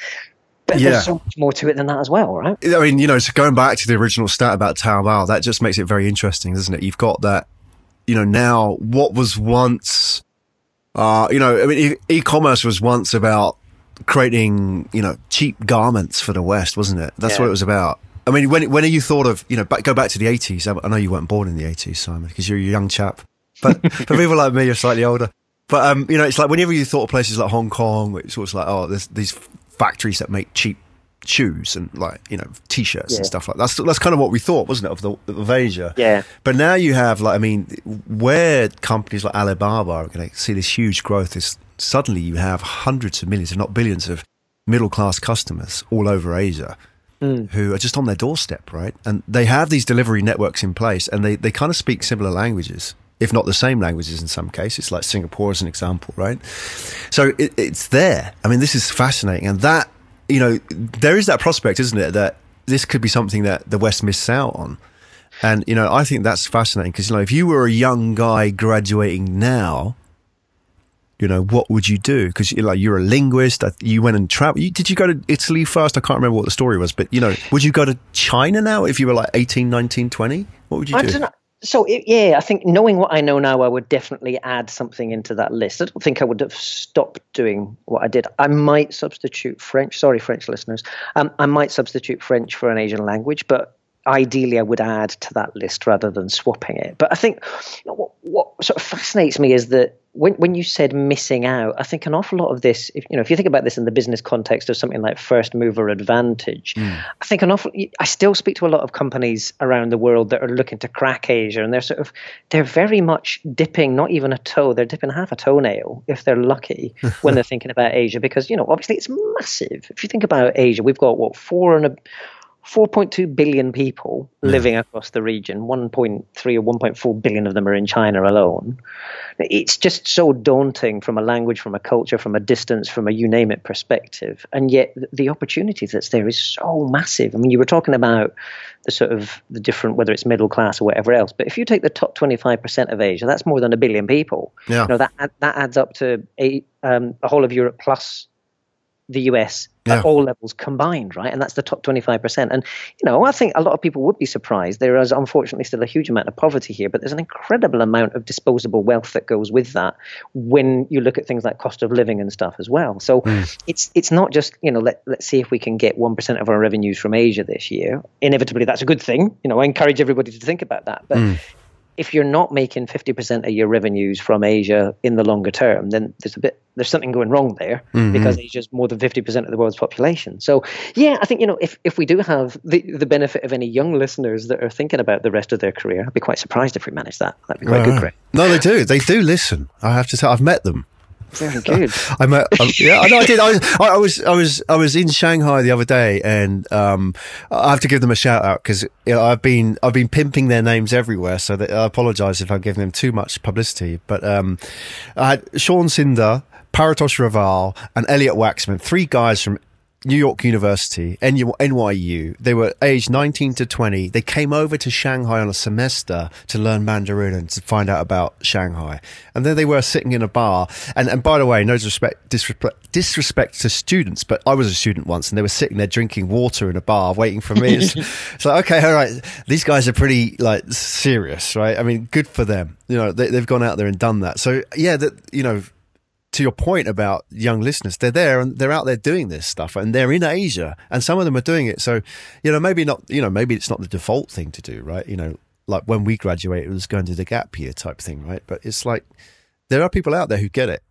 But yeah. there's so much more to it than that as well, right? I mean, you know, so going back to the original stat about Taobao, that just makes it very interesting, doesn't it? You've got that, you know, now what was once... Uh, you know, I mean, e- e-commerce was once about creating, you know, cheap garments for the West, wasn't it? That's yeah. what it was about. I mean, when when you thought of, you know, back, go back to the eighties. I know you weren't born in the eighties, Simon, because you're a young chap. But for people like me, you're slightly older. But, um, you know, it's like whenever you thought of places like Hong Kong, it's always like, oh, there's these factories that make cheap shoes and, like, you know, T-shirts yeah. and stuff like that. That's, that's kind of what we thought, wasn't it, of, the, of Asia? Yeah. But now you have, like, I mean, where companies like Alibaba are going to see this huge growth is suddenly you have hundreds of millions, if not billions, of middle-class customers all over Asia mm. who are just on their doorstep, right? And they have these delivery networks in place, and they, they kind of speak similar languages, if not the same languages in some cases, like Singapore as an example, right? So it, it's there. I mean, this is fascinating. And that, you know, there is that prospect, isn't it, that this could be something that the West missed out on. And, you know, I think that's fascinating because, you know, if you were a young guy graduating now, you know, what would you do? Because, like, you're a linguist, you went and traveled. Did you go to Italy first? I can't remember what the story was, but, you know, would you go to China now if you were like eighteen, nineteen, twenty? What would you I do? Don't know. So, it, yeah, I think knowing what I know now, I would definitely add something into that list. I don't think I would have stopped doing what I did. I might substitute French. Sorry, French listeners. Um, I might substitute French for an Asian language, but ideally I would add to that list rather than swapping it. But I think, you know, what, what sort of fascinates me is that when, when you said missing out, I think an awful lot of this, if, you know, if you think about this in the business context of something like first mover advantage, mm. I think an awful, I still speak to a lot of companies around the world that are looking to crack Asia, and they're sort of, they're very much dipping, not even a toe, they're dipping half a toenail if they're lucky when they're thinking about Asia, because, you know, obviously it's massive. If you think about Asia, we've got what, four and a, four point two billion people living yeah. across the region. one point three or one point four billion of them are in China alone. It's just so daunting from a language, from a culture, from a distance, from a you name it perspective. And yet the opportunity that's there is so massive. I mean, you were talking about the sort of the different, whether it's middle class or whatever else. But if you take the top twenty-five percent of Asia, that's more than a billion people. Yeah. You know, that that adds up to a, um, a whole of Europe plus the U S yeah. at all levels combined, right? And that's the top twenty-five percent. And, you know, I think a lot of people would be surprised. There is unfortunately still a huge amount of poverty here, but there's an incredible amount of disposable wealth that goes with that when you look at things like cost of living and stuff as well. So mm. it's it's not just, you know, let, let's see if we can get one percent of our revenues from Asia this year. Inevitably, that's a good thing. You know, I encourage everybody to think about that. But mm. if you're not making fifty percent of your revenues from Asia in the longer term, then there's a bit, there's something going wrong there mm-hmm. because Asia's more than fifty percent of the world's population. So yeah, I think, you know, if, if we do have the, the benefit of any young listeners that are thinking about the rest of their career, I'd be quite surprised if we managed that. That'd be quite right. good, Greg. No, they do. They do listen. I have to tell, I've met them. Very good. I met, um, yeah, I know I did. I, I was, I was, I was in Shanghai the other day, and um, I have to give them a shout out because, you know, I've been, I've been pimping their names everywhere. So that I apologise if I'm giving them too much publicity. But um, I had Sean Sinder, Paritosh Raval, and Elliot Waxman, three guys from New York University, N Y U. They were aged nineteen to twenty. They came over to Shanghai on a semester to learn Mandarin and to find out about Shanghai. And there they were sitting in a bar. And and by the way, no disrespect, disrespect, disrespect to students, but I was a student once and they were sitting there drinking water in a bar waiting for me. It's, it's like, okay, all right, these guys are pretty like serious, right? I mean, good for them. You know, they, they've gone out there and done that. So yeah, that, you know, to your point about young listeners, they're there and they're out there doing this stuff and they're in Asia and some of them are doing it. So, you know, maybe not, you know, maybe it's not the default thing to do, right? You know, like when we graduated, it was going to the gap year type thing, right? But it's like, there are people out there who get it,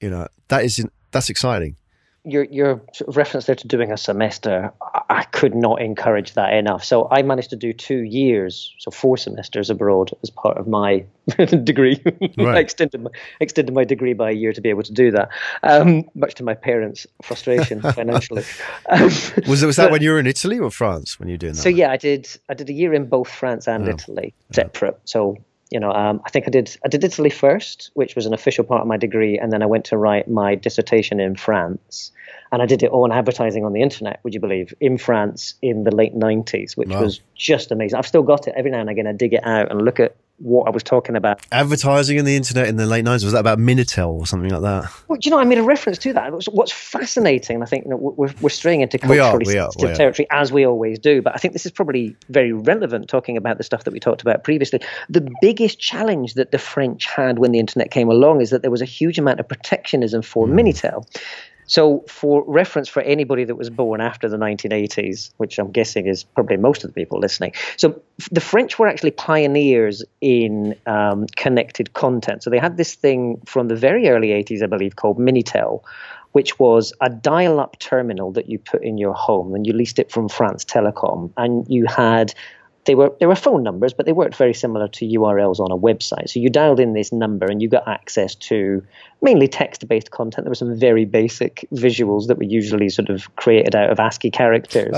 you know, that is, that's exciting. Your, your reference there to doing a semester, I could not encourage that enough. So I managed to do two years, so four semesters abroad as part of my degree. Right. I extended my, extended my degree by a year to be able to do that, um, much to my parents' frustration financially. Um, was, was that but, when you were in Italy or France when you were doing that? So yeah, I did I did a year in both France and oh. Italy, separate. Yeah. So You know, um, I think I did I did Italy first, which was an official part of my degree, and then I went to write my dissertation in France. And I did it all on advertising on the internet, would you believe, in France in the late nineties, which wow. was just amazing. I've still got it. Every now and again, I dig it out and look at what I was talking about. Advertising on the internet in the late nineties, was that about Minitel or something like that? Well, do you know, I made a reference to that. What's fascinating, and I think you know, we're, we're straying into culturally we are, we are, sensitive we territory, as we always do, but I think this is probably very relevant talking about the stuff that we talked about previously. The biggest challenge that the French had when the internet came along is that there was a huge amount of protectionism for mm. Minitel. So for reference for anybody that was born after the nineteen eighties, which I'm guessing is probably most of the people listening. So the French were actually pioneers in um, connected content. So they had this thing from the very early eighties, I believe, called Minitel, which was a dial-up terminal that you put in your home and you leased it from France Telecom. And you had... They were they were phone numbers, but they worked very similar to U R Ls on a website. So you dialed in this number and you got access to mainly text-based content. There were some very basic visuals that were usually sort of created out of ASCII characters.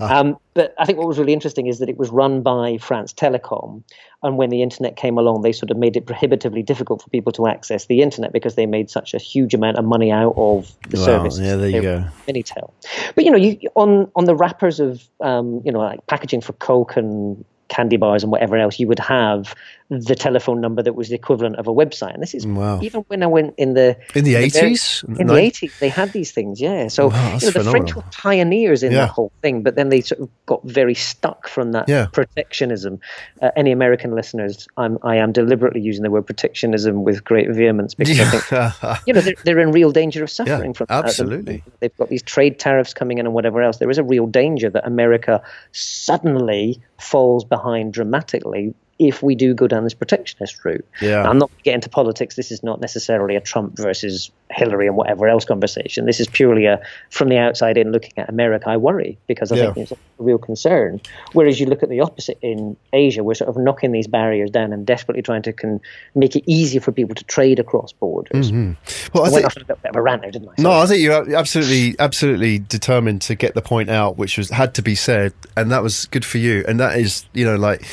um, but I think what was really interesting is that it was run by France Telecom. And when the internet came along, they sort of made it prohibitively difficult for people to access the internet because they made such a huge amount of money out of the wow, services. Yeah, there you go. Minitel. But, you know, you on, on the wrappers of, um, you know, like packaging for Coke and candy bars and whatever else, you would have the telephone number that was the equivalent of a website. And this is wow. even when I went in the... In the eighties? In the eighties, they had these things, yeah. So wow, you know, the French were pioneers in yeah. that whole thing, but then they sort of got very stuck from that yeah. protectionism. Uh, any American listeners, I'm, I am deliberately using the word protectionism with great vehemence because yeah. I think you know, they're, they're in real danger of suffering yeah, from that. Absolutely. They've got these trade tariffs coming in and whatever else. There is a real danger that America suddenly falls behind dramatically if we do go down this protectionist route. Yeah. Now, I'm not getting into politics. This is not necessarily a Trump versus Hillary and whatever else conversation. This is purely a, from the outside in looking at America, I worry because I yeah. think it's a real concern. Whereas you look at the opposite in Asia, we're sort of knocking these barriers down and desperately trying to can make it easier for people to trade across borders. Mm-hmm. Well, I, I went think, off on a bit of a rant there, didn't I? No, I think you're absolutely, absolutely determined to get the point out, which was had to be said, and that was good for you. And that is, you know, like,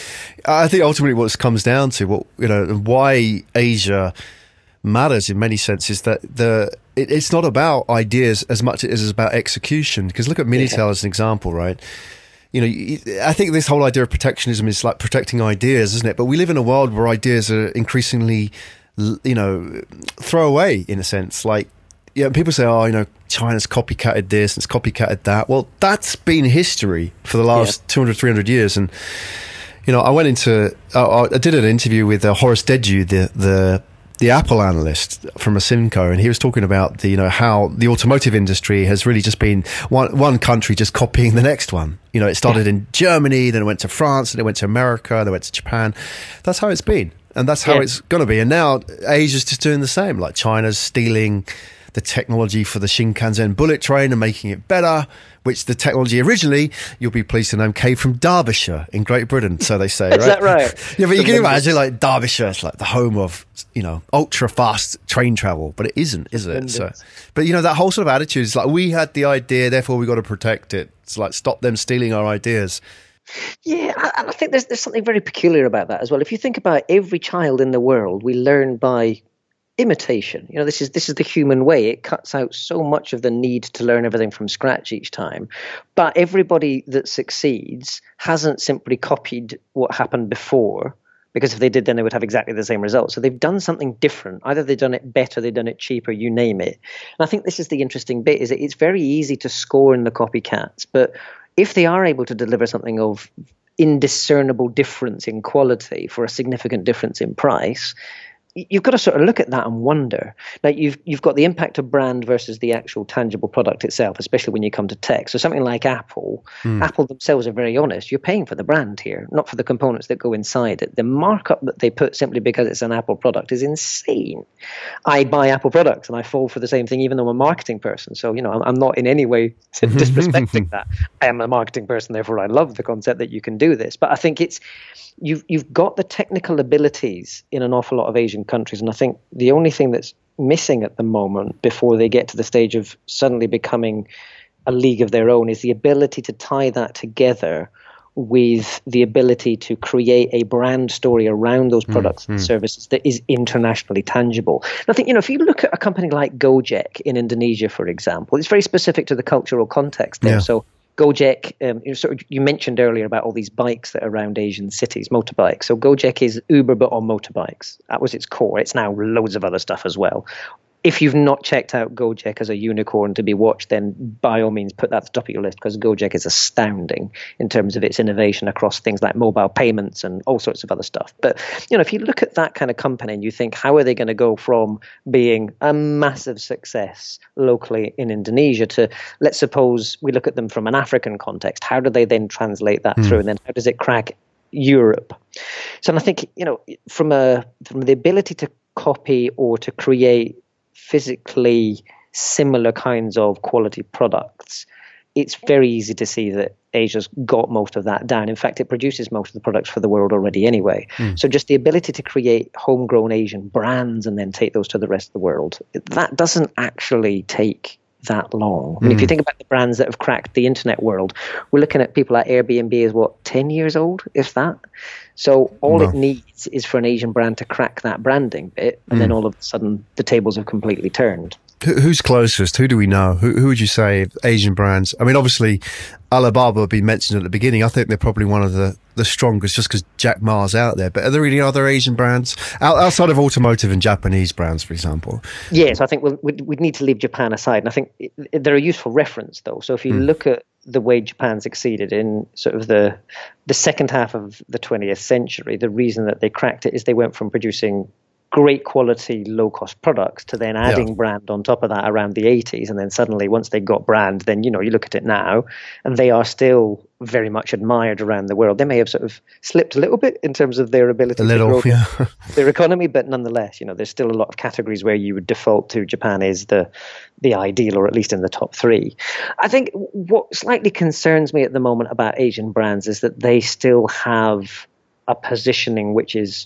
I think ultimately Ultimately, what it comes down to, what you know, why Asia matters in many senses, that the it, it's not about ideas as much as it's about execution. Because look at Minitel yeah. as an example, right? You know, I think this whole idea of protectionism is like protecting ideas, isn't it? But we live in a world where ideas are increasingly, you know, throw away in a sense. Like, yeah, you know, people say, oh, you know, China's copycatted this and it's copycatted that. Well, that's been history for the last yeah. two hundred, three hundred years, and. You know, I went into, uh, I did an interview with uh, Horace Dedju, the, the the Apple analyst from Asimco, and he was talking about the, you know, how the automotive industry has really just been one one country just copying the next one. You know, it started yeah. in Germany, then it went to France, then it went to America, then it went to Japan. That's how it's been, and that's how yeah. it's going to be. And now Asia's just doing the same. Like China's stealing the technology for the Shinkansen bullet train and making it better, which the technology originally, you'll be pleased to know, came from Derbyshire in Great Britain, so they say, right? Is that right? Yeah, but you can imagine, like, Derbyshire, it's like the home of, you know, ultra-fast train travel, but it isn't, is it? So, but, you know, that whole sort of attitude is like, we had the idea, therefore we got to protect it. It's like, stop them stealing our ideas. Yeah, and I think there's, there's something very peculiar about that as well. If you think about every child in the world, we learn by imitation. You know, this is this is the human way. It cuts out so much of the need to learn everything from scratch each time. But everybody that succeeds hasn't simply copied what happened before, because if they did, then they would have exactly the same results. So they've done something different. Either they've done it better, they've done it cheaper, you name it. And I think this is the interesting bit, is that it's very easy to scorn the copycats, but if they are able to deliver something of indiscernible difference in quality for a significant difference in price, you've got to sort of look at that and wonder. Now, you've you've got the impact of brand versus the actual tangible product itself, especially when you come to tech. So something like Apple, mm. Apple themselves are very honest. You're paying for the brand here, not for the components that go inside it. The markup that they put simply because it's an Apple product is insane. I buy Apple products and I fall for the same thing, even though I'm a marketing person. So, you know, I'm, I'm not in any way disrespecting that. I am a marketing person, therefore I love the concept that you can do this. But I think it's you've you've got the technical abilities in an awful lot of Asian countries, and I think the only thing that's missing at the moment before they get to the stage of suddenly becoming a league of their own is the ability to tie that together with the ability to create a brand story around those products mm, and mm. services that is internationally tangible. And I think, you know, if you look at a company like Gojek in Indonesia, for example, it's very specific to the cultural context there. Yeah. So Gojek, um, you, sort of, you mentioned earlier about all these bikes that are around Asian cities, motorbikes. So Gojek is Uber, but on motorbikes. That was its core. It's now loads of other stuff as well. If you've not checked out Gojek as a unicorn to be watched, then by all means put that at the top of your list, because Gojek is astounding in terms of its innovation across things like mobile payments and all sorts of other stuff. But, you know, if you look at that kind of company and you think, how are they going to go from being a massive success locally in Indonesia to, let's suppose we look at them from an African context, how do they then translate that mm. through? And then how does it crack Europe? So I think, you know, from a from the ability to copy or to create physically similar kinds of quality products, it's very easy to see that Asia's got most of that down. In fact, it produces most of the products for the world already anyway. Mm. So just the ability to create homegrown Asian brands and then take those to the rest of the world, that doesn't actually take that long. I mean, mm. if you think about the brands that have cracked the internet world, we're looking at people like Airbnb is what, ten years old, if that? So all wow. it needs is for an Asian brand to crack that branding bit, and mm. then all of a sudden the tables have completely turned. Who's closest? Who do we know? Who, who would you say Asian brands? I mean, obviously, Alibaba would be mentioned at the beginning. I think they're probably one of the, the strongest just because Jack Ma's out there. But are there really other Asian brands outside of automotive and Japanese brands, for example? Yes, I think we'll, we'd, we'd need to leave Japan aside. And I think they're a useful reference, though. So if you mm. look at the way Japan succeeded in sort of the the second half of the twentieth century, the reason that they cracked it is they went from producing great quality, low-cost products to then adding yeah. brand on top of that around the eighties. And then suddenly, once they got brand, then, you know, you look at it now and they are still very much admired around the world. They may have sort of slipped a little bit in terms of their ability a little, to grow yeah. their economy, but nonetheless, you know, there's still a lot of categories where you would default to Japan is the the ideal, or at least in the top three. I think what slightly concerns me at the moment about Asian brands is that they still have a positioning which is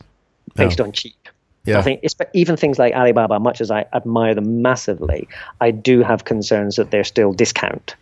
based yeah. on cheap. Yeah. I think it's, even things like Alibaba, much as I admire them massively, I do have concerns that they're still discount.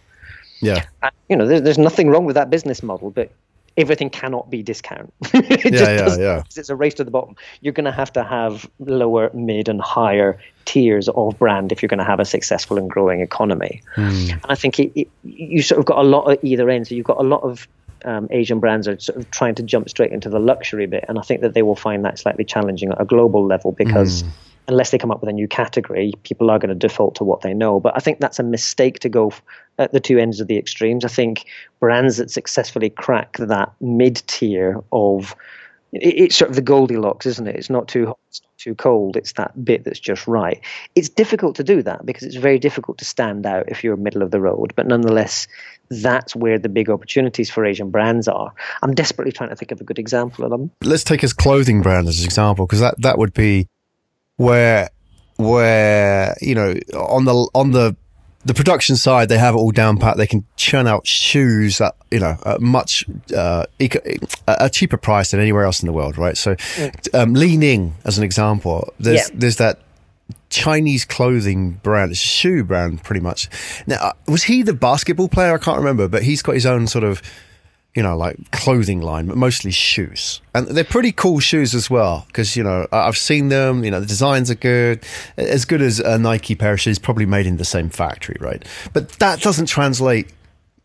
Yeah, and, you know, there's, there's nothing wrong with that business model, but everything cannot be discount. it yeah, just yeah, yeah. It's a race to the bottom. You're going to have to have lower, mid, and higher tiers of brand if you're going to have a successful and growing economy. Mm. And I think it, it, you sort of got a lot at either end. So you've got a lot of Um, Asian brands are sort of trying to jump straight into the luxury bit, and I think that they will find that slightly challenging at a global level, because mm. unless they come up with a new category, people are going to default to what they know. But I think that's a mistake to go at the two ends of the extremes. I think brands that successfully crack that mid-tier of it, it's sort of the Goldilocks, isn't it? It's not too hot, it's not too cold, it's that bit that's just right. It's difficult to do that because it's very difficult to stand out if you're middle of the road, but nonetheless, that's where the big opportunities for Asian brands are. I'm desperately trying to think of a good example of them. Let's take his clothing brand as an example, because that, that would be where, where you know, on the on the the production side, they have it all down pat. They can churn out shoes that, you know, at much uh, eco- a cheaper price than anywhere else in the world, right? So mm. um, Li Ning, as an example, there's yeah. there's that Chinese clothing brand, it's a shoe brand pretty much. Now, was he the basketball player? I can't remember, but he's got his own sort of you know, like clothing line, but mostly shoes. And they're pretty cool shoes as well, because, you know, I've seen them, you know, the designs are good, as good as a Nike pair of shoes, probably made in the same factory, right? But that doesn't translate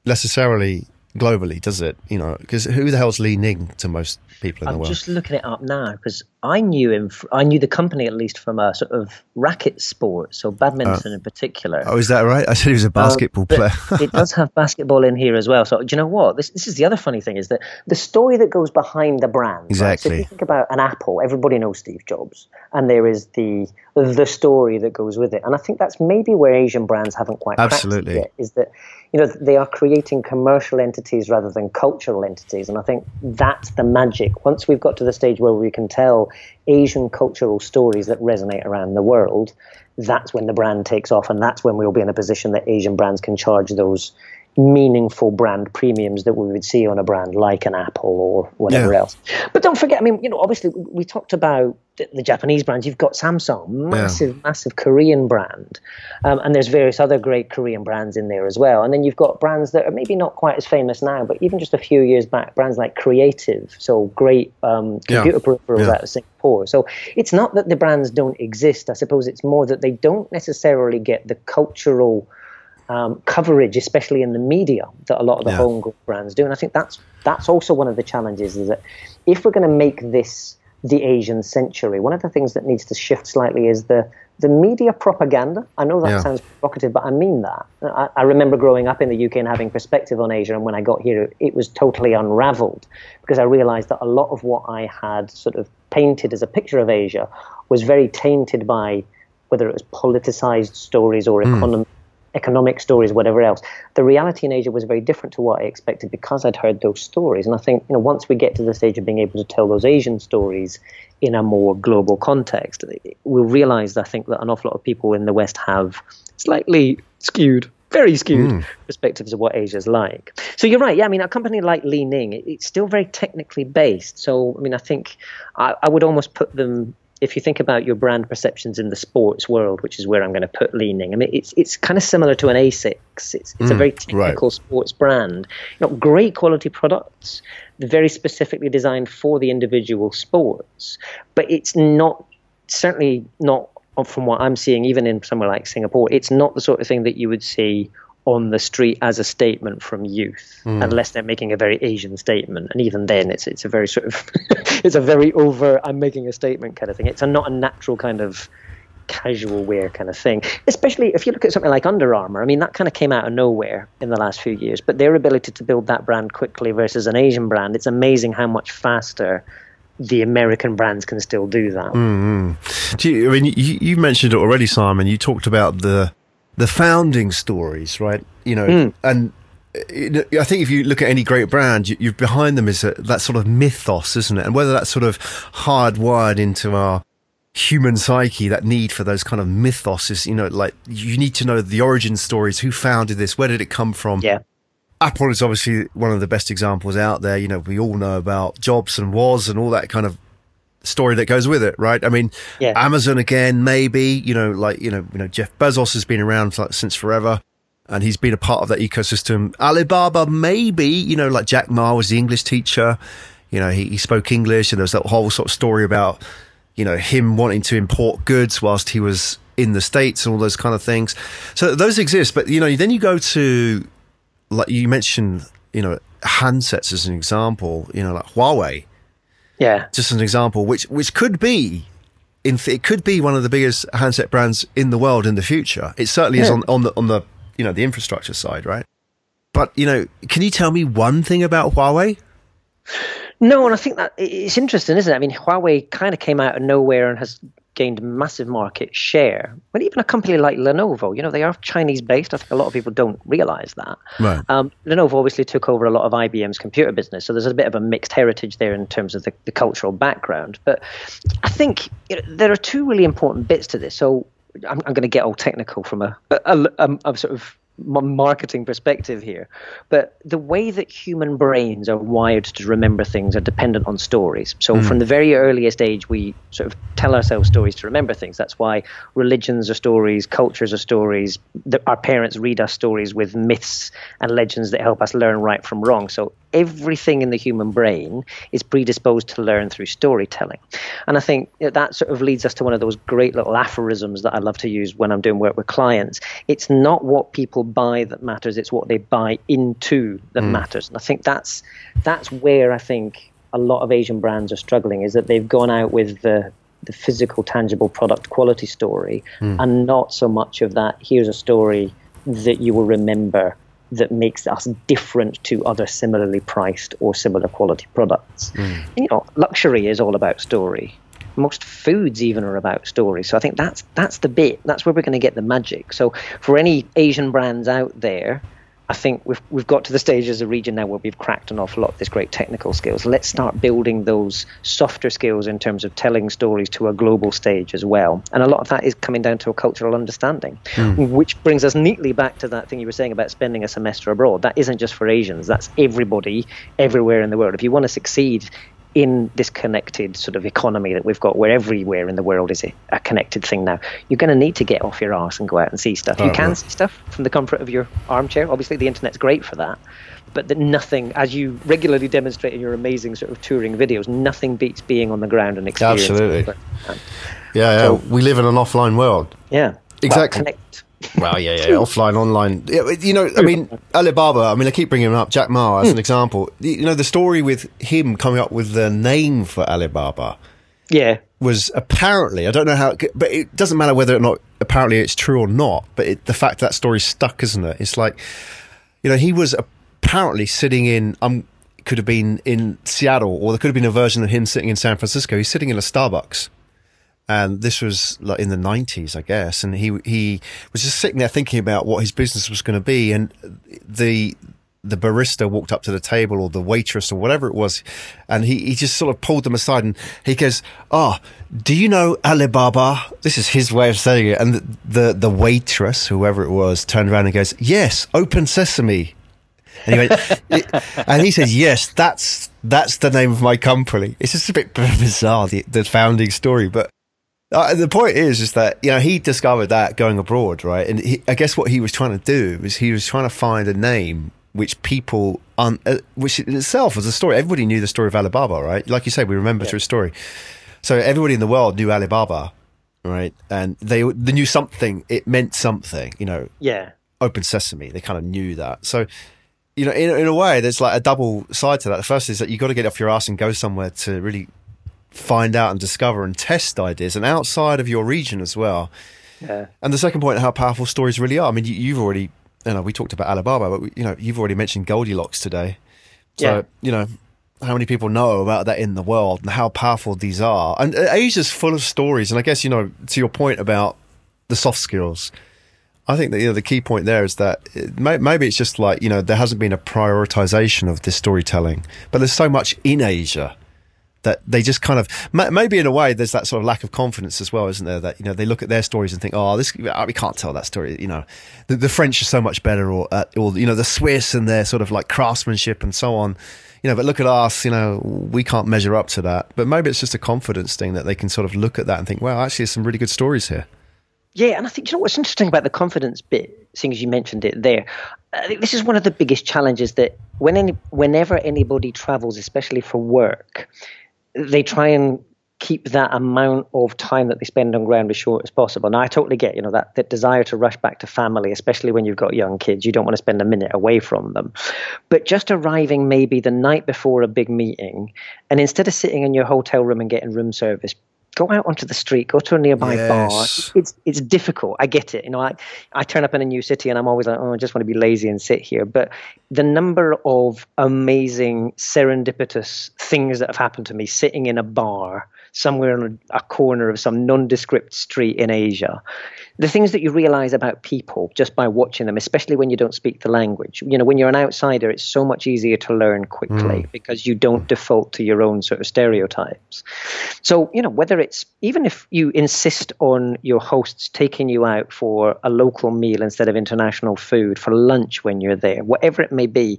necessarily globally, does it? You know, because who the hell's Li Ning to most people in I'm the world? I'm just looking it up now, because I knew him, I knew the company at least from a sort of racket sports, or badminton uh, in particular. Oh, is that right? I said he was a basketball uh, player. It does have basketball in here as well. So do you know what? This this is the other funny thing, is that the story that goes behind the brand. Exactly. Right? So if you think about an Apple, everybody knows Steve Jobs, and there is the the story that goes with it. And I think that's maybe where Asian brands haven't quite absolutely cracked it, is that, you know, they are creating commercial entities rather than cultural entities. And I think that's the magic. Once we've got to the stage where we can tell Asian cultural stories that resonate around the world, that's when the brand takes off. And that's when we'll be in a position that Asian brands can charge those meaningful brand premiums that we would see on a brand like an Apple or whatever yeah. else. But don't forget, I mean, you know, obviously we talked about the, the Japanese brands. You've got Samsung, massive, yeah. massive Korean brand. Um, and there's various other great Korean brands in there as well. And then you've got brands that are maybe not quite as famous now, but even just a few years back, brands like Creative, so great um, computer yeah. peripherals yeah. out of Singapore. So it's not that the brands don't exist. I suppose it's more that they don't necessarily get the cultural Um, coverage, especially in the media, that a lot of the yeah. homegrown brands do. And I think that's that's also one of the challenges, is that if we're going to make this the Asian century, one of the things that needs to shift slightly is the the media propaganda. I know that yeah. sounds provocative, but I mean that. I, I remember growing up in the U K and having perspective on Asia, and when I got here, it was totally unraveled, because I realized that a lot of what I had sort of painted as a picture of Asia was very tainted by whether it was politicized stories or mm. economic economic stories, whatever else. The reality in Asia was very different to what I expected, because I'd heard those stories. And I think, you know, once we get to the stage of being able to tell those Asian stories in a more global context, we'll realize, I think, that an awful lot of people in the West have slightly skewed, very skewed mm. perspectives of what Asia's like. So you're right. Yeah, I mean, a company like Li Ning, it's still very technically based. So, I mean, I think I, I would almost put them, if you think about your brand perceptions in the sports world, which is where I'm going to put Li Ning, I mean, it's it's kind of similar to an ASICS. It's it's mm, a very technical right. sports brand. You know, great quality products, very specifically designed for the individual sports, but it's not, certainly not from what I'm seeing, even in somewhere like Singapore, it's not the sort of thing that you would see on the street as a statement from youth, mm. unless they're making a very Asian statement. And even then, it's it's a very sort of, it's a very over, I'm making a statement kind of thing. It's a, not a natural kind of casual wear kind of thing. Especially if you look at something like Under Armour. I mean, that kind of came out of nowhere in the last few years, but their ability to build that brand quickly versus an Asian brand, it's amazing how much faster the American brands can still do that. Mm-hmm. Do you, I mean, you, you mentioned it already, Simon. You talked about the the founding stories, right? You know, mm. and it, I think if you look at any great brand, you, you're behind them is a, that sort of mythos, isn't it? And whether that's sort of hardwired into our human psyche, that need for those kind of mythos is, you know, like you need to know the origin stories, who founded this, where did it come from? Yeah. Apple is obviously one of the best examples out there. You know, we all know about Jobs and Woz and all that kind of story that goes with it, right? I mean, yeah. Amazon again, maybe, you know, like, you know, you know, Jeff Bezos has been around like, since forever, and he's been a part of that ecosystem. Alibaba, maybe, you know, like Jack Ma was the English teacher, you know, he, he spoke English, and there was that whole sort of story about, you know, him wanting to import goods whilst he was in the States and all those kind of things. So those exist, but, you know, then you go to, like you mentioned, you know, handsets as an example, you know, like Huawei. Yeah, just an example, which which could be, in th- it could be one of the biggest handset brands in the world in the future. It certainly yeah. is on, on the on the you know the infrastructure side, right? But you know, can you tell me one thing about Huawei? No, and I think that it's interesting, isn't it? I mean, Huawei kind of came out of nowhere and has gained massive market share. But even a company like Lenovo, you know, they are Chinese-based. I think a lot of people don't realize that. Right. Um, Lenovo obviously took over a lot of I B M's computer business, so there's a bit of a mixed heritage there in terms of the, the cultural background. But I think, you know, there are two really important bits to this. So I'm, I'm going to get all technical from a, a, a, a sort of marketing perspective here, but the way that human brains are wired to remember things are dependent on stories. So mm. from the very earliest age, we sort of tell ourselves stories to remember things. That's why religions are stories, cultures are stories. Our parents read us stories with myths and legends that help us learn right from wrong. So everything in the human brain is predisposed to learn through storytelling. And I think that sort of leads us to one of those great little aphorisms that I love to use when I'm doing work with clients. It's not what people buy that matters, it's what they buy into that mm. matters. And I think that's that's where I think a lot of Asian brands are struggling, is that they've gone out with the the physical, tangible product quality story mm. and not so much of that, here's a story that you will remember that makes us different to other similarly priced or similar quality products. Mm. You know, luxury is all about story. Most foods even are about story. So I think that's that's the bit. That's where we're going to get the magic. So for any Asian brands out there, I think we've we've got to the stage as a region now where we've cracked an awful lot of this great technical skills. Let's start building those softer skills in terms of telling stories to a global stage as well. And a lot of that is coming down to a cultural understanding, mm. which brings us neatly back to that thing you were saying about spending a semester abroad. That isn't just for Asians. That's everybody everywhere in the world. If you want to succeed in this connected sort of economy that we've got, where everywhere in the world is a connected thing now, you're going to need to get off your arse and go out and see stuff. Oh, you can right. see stuff from the comfort of your armchair. Obviously, the internet's great for that, but that nothing, as you regularly demonstrate in your amazing sort of touring videos, nothing beats being on the ground and experiencing. Absolutely. Yeah, yeah. So, we live in an offline world. Yeah. Exactly. Well, connect. Well, yeah, yeah, offline, online. You know, I mean, Alibaba, I mean, I keep bringing him up, Jack Ma as mm. an example. You know, the story with him coming up with the name for Alibaba yeah. was apparently, I don't know how, but it doesn't matter whether or not apparently it's true or not, but it, the fact that story stuck, isn't it? It's like, you know, he was apparently sitting in, um, could have been in Seattle, or there could have been a version of him sitting in San Francisco. He's sitting in a Starbucks. And this was like in the nineties, I guess. And he he was just sitting there thinking about what his business was going to be. And the the barista walked up to the table, or the waitress, or whatever it was. And he, he just sort of pulled them aside and he goes, "Ah, oh, do you know Alibaba?" This is his way of saying it. And the, the, the waitress, whoever it was, turned around and goes, "Yes, open sesame." And he, went, it, and he says, "Yes, that's that's the name of my company." It's just a bit bizarre, the, the founding story, but. Uh, the point is, is that, you know, he discovered that going abroad, right? And he, I guess what he was trying to do was he was trying to find a name which people, un, uh, which in itself was a story. Everybody knew the story of Alibaba, right? Like you said, we remember yeah. through a story. So everybody in the world knew Alibaba, right? And they they knew something. It meant something, you know. Yeah. Open sesame. They kind of knew that. So, you know, in, in a way, there's like a double side to that. The first is that you got to get off your ass and go somewhere to really find out and discover and test ideas, and outside of your region as well. Yeah. And the second point, how powerful stories really are. I mean, you, you've already, you know, we talked about Alibaba, but we, you know, you've already mentioned Goldilocks today. So, yeah. you know, how many people know about that in the world and how powerful these are? And uh, Asia's full of stories. And I guess, you know, to your point about the soft skills, I think that, you know, the key point there is that it may, maybe it's just like, you know, there hasn't been a prioritization of this storytelling, but there's so much in Asia that they just kind of, maybe in a way, there's that sort of lack of confidence as well, isn't there? That, you know, they look at their stories and think, oh, this, we can't tell that story. You know, the, the French are so much better, or, uh, or, you know, the Swiss and their sort of like craftsmanship and so on. You know, but look at us, you know, we can't measure up to that. But maybe it's just a confidence thing that they can sort of look at that and think, wow, actually, there's some really good stories here. Yeah, and I think, you know, what's interesting about the confidence bit, seeing as you mentioned it there, I think this is one of the biggest challenges that when any, whenever anybody travels, especially for work, they try and keep that amount of time that they spend on ground as short as possible. Now, I totally get, you know, that, that desire to rush back to family, especially when you've got young kids. You don't want to spend a minute away from them. But just arriving maybe the night before a big meeting, and instead of sitting in your hotel room and getting room service, go out onto the street, go to a nearby yes. bar. It's it's difficult. I get it. You know, I, I turn up in a new city and I'm always like, oh, I just want to be lazy and sit here. But the number of amazing serendipitous things that have happened to me sitting in a bar somewhere in a, a corner of some nondescript street in Asia, the things that you realize about people just by watching them, especially when you don't speak the language. You know, when you're an outsider, it's so much easier to learn quickly mm. because you don't default to your own sort of stereotypes. So, you know, whether it's, even if you insist on your hosts taking you out for a local meal instead of international food, for lunch when you're there, whatever it may be,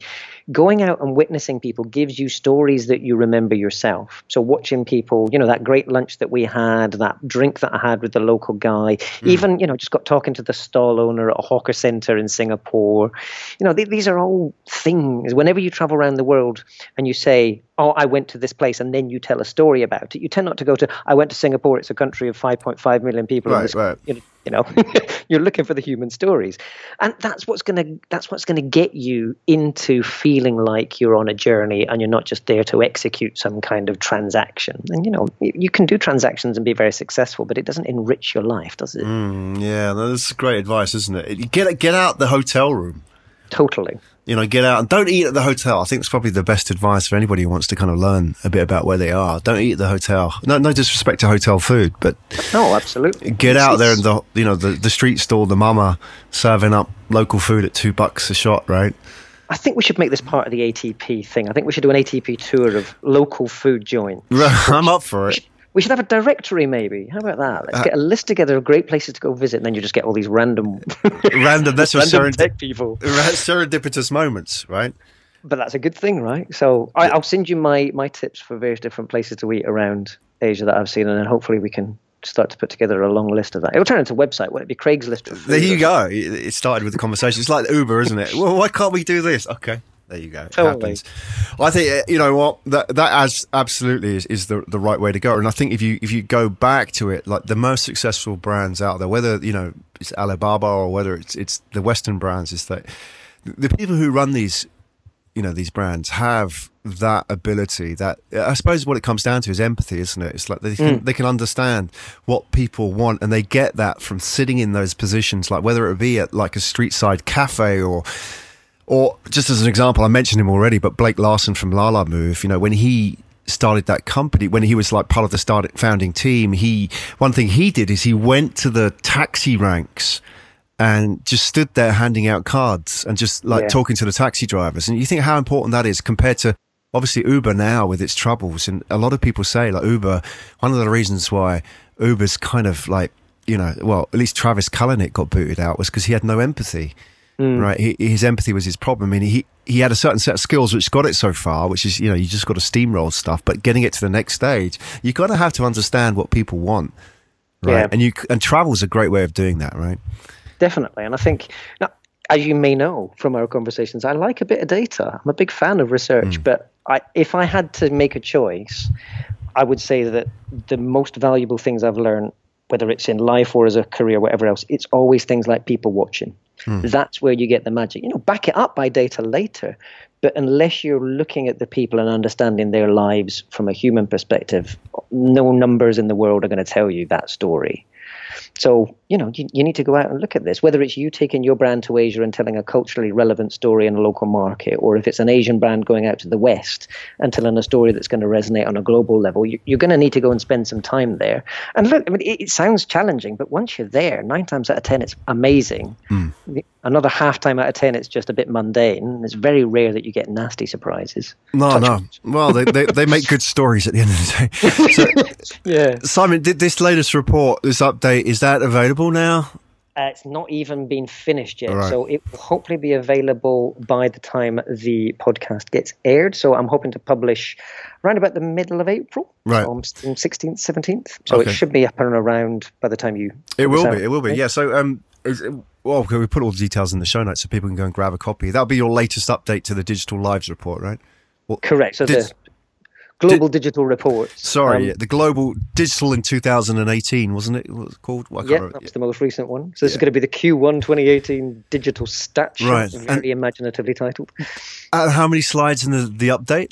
going out and witnessing people gives you stories that you remember yourself. So watching people, you know, that great lunch that we had, that drink that I had with the local guy, mm. even, you know, just got talking to the stall owner at a hawker center in Singapore. You know, th- these are all things. Whenever you travel around the world and you say, oh, I went to this place, and then you tell a story about it, you tend not to go to, I went to Singapore, it's a country of five point five million people. Right, right. You know, you're looking for the human stories. And that's what's going to that's what's going to get you into feeling like you're on a journey and you're not just there to execute some kind of transaction. And, you know, you can do transactions and be very successful, but it doesn't enrich your life, does it? Mm, yeah, no, that's great advice, isn't it? Get, get out the hotel room. Totally. You know, get out and don't eat at the hotel. I think it's probably the best advice for anybody who wants to kind of learn a bit about where they are. Don't eat at the hotel. No, no disrespect to hotel food, but no, absolutely. Get out there in the you know the, the street stall, the mama serving up local food at two bucks a shot, right? I think we should make this part of the A T P thing. I think we should do an A T P tour of local food joints. I'm up for it. We should have a directory, maybe. How about that? Let's uh, get a list together of great places to go visit, and then you just get all these random, random, that's random serendip- tech people, serendipitous moments, right? But that's a good thing, right? So I, I'll send you my my tips for various different places to eat around Asia that I've seen, and then hopefully we can start to put together a long list of that. It'll turn into a website, won't it? Be Craigslist. There you go. It started with the conversation. It's like Uber, isn't it? Well, why can't we do this? Okay. There you go. It totally. Happens. I think, you know what, that that as absolutely is, is the the right way to go. And I think if you if you go back to it, like the most successful brands out there, whether you know it's Alibaba or whether it's it's the Western brands, is that the people who run these, you know, these brands have that ability. That I suppose what it comes down to is empathy, isn't it? It's like they can, mm. they can understand what people want, and they get that from sitting in those positions, like whether it be at like a street side cafe or. Or just as an example, I mentioned him already, but Blake Larson from Lalamove, you know, when he started that company, when he was like part of the start founding team, he one thing he did is he went to the taxi ranks and just stood there handing out cards and just like yeah. talking to the taxi drivers. And you think how important that is compared to obviously Uber now with its troubles. And a lot of people say like Uber, one of the reasons why Uber's kind of like, you know, well, at least Travis Kalanick got booted out was because he had no empathy. Mm. Right, he, his empathy was his problem. I mean, he he had a certain set of skills which got it so far, which is you know you just got to steamroll stuff. But getting it to the next stage, you got to have to understand what people want, right? Yeah. And you and travel is a great way of doing that, right? Definitely, and I think now, as you may know from our conversations, I like a bit of data. I'm a big fan of research, mm. but I, if I had to make a choice, I would say that the most valuable things I've learned, whether it's in life or as a career, whatever else, it's always things like people watching. Hmm. That's where you get the magic. You know, back it up by data later, but unless you're looking at the people and understanding their lives from a human perspective, no numbers in the world are going to tell you that story. So, you know, you, you need to go out and look at this, whether it's you taking your brand to Asia and telling a culturally relevant story in a local market, or if it's an Asian brand going out to the West and telling a story that's going to resonate on a global level, you, you're going to need to go and spend some time there. And look, I mean, it, it sounds challenging, but once you're there, nine times out of ten, it's amazing. Mm. Another half time out of ten, it's just a bit mundane. It's very rare that you get nasty surprises. No, Touch no. It. Well, they, they, they make good stories at the end of the day. So, yeah. Simon, did this latest report, this update, is that available now? Uh, it's not even been finished yet. Right. So it will hopefully be available by the time the podcast gets aired. So I'm hoping to publish around about the middle of April. Right. So sixteenth, seventeenth. So okay. It should be up and around by the time you... It will be. It will be. Yeah. So, um, is it, well, okay, we put all the details in the show notes so people can go and grab a copy. That'll be your latest update to the Digital Lives report, right? Well, correct. So did, the Global Di- Digital Report. Sorry, um, the Global Digital in two thousand eighteen, wasn't it? What was it called? Well, yeah, that's yeah. the most recent one. So this yeah. is going to be the Q one twenty eighteen Digital Stat Sheet, right. Very and, imaginatively titled. And how many slides in the, the update?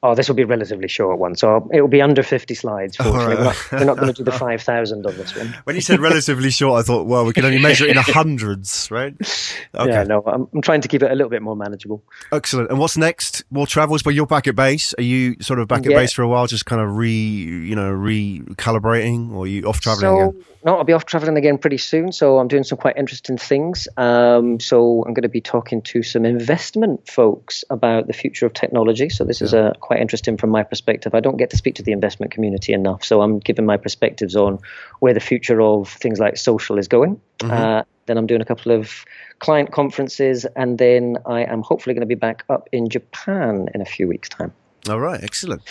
Oh, this will be a relatively short one. So it will be under fifty slides. Fortunately. Right. We're not, we're not going to do the five thousand on this one. When you said relatively short, I thought, well, we can only measure it in the hundreds, right? Okay. Yeah, no, I'm, I'm trying to keep it a little bit more manageable. Excellent. And what's next? More travels, but you're back at base. Are you sort of back at yeah. base for a while, just kind of re, you know, recalibrating, or are you off traveling so, again? No, I'll be off traveling again pretty soon. So I'm doing some quite interesting things. Um, so I'm going to be talking to some investment folks about the future of technology. So this yeah. is a quite interesting from my perspective. I don't get to speak to the investment community enough, so I'm giving my perspectives on where the future of things like social is going. Mm-hmm. Uh, then I'm doing a couple of client conferences, and then I am hopefully going to be back up in Japan in a few weeks' time. All right, excellent.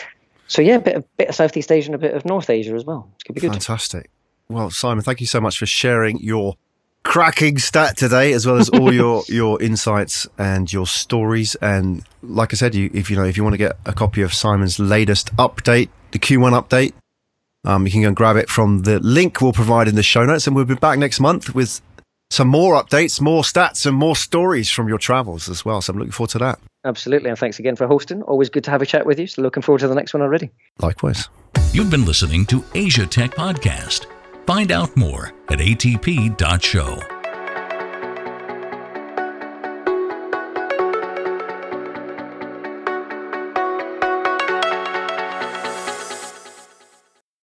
So yeah, a bit of, bit of Southeast Asia and a bit of North Asia as well. It's going to be good. Fantastic. Well, Simon, thank you so much for sharing your cracking stat today, as well as all your, your insights and your stories. And like I said, you, if you know, if you want to get a copy of Simon's latest update, the Q one update, um, you can go and grab it from the link we'll provide in the show notes. And we'll be back next month with some more updates, more stats, and more stories from your travels as well. So I'm looking forward to that. Absolutely. And thanks again for hosting. Always good to have a chat with you. So looking forward to the next one already. Likewise. You've been listening to Asia Tech Podcast. Find out more at A T P dot show.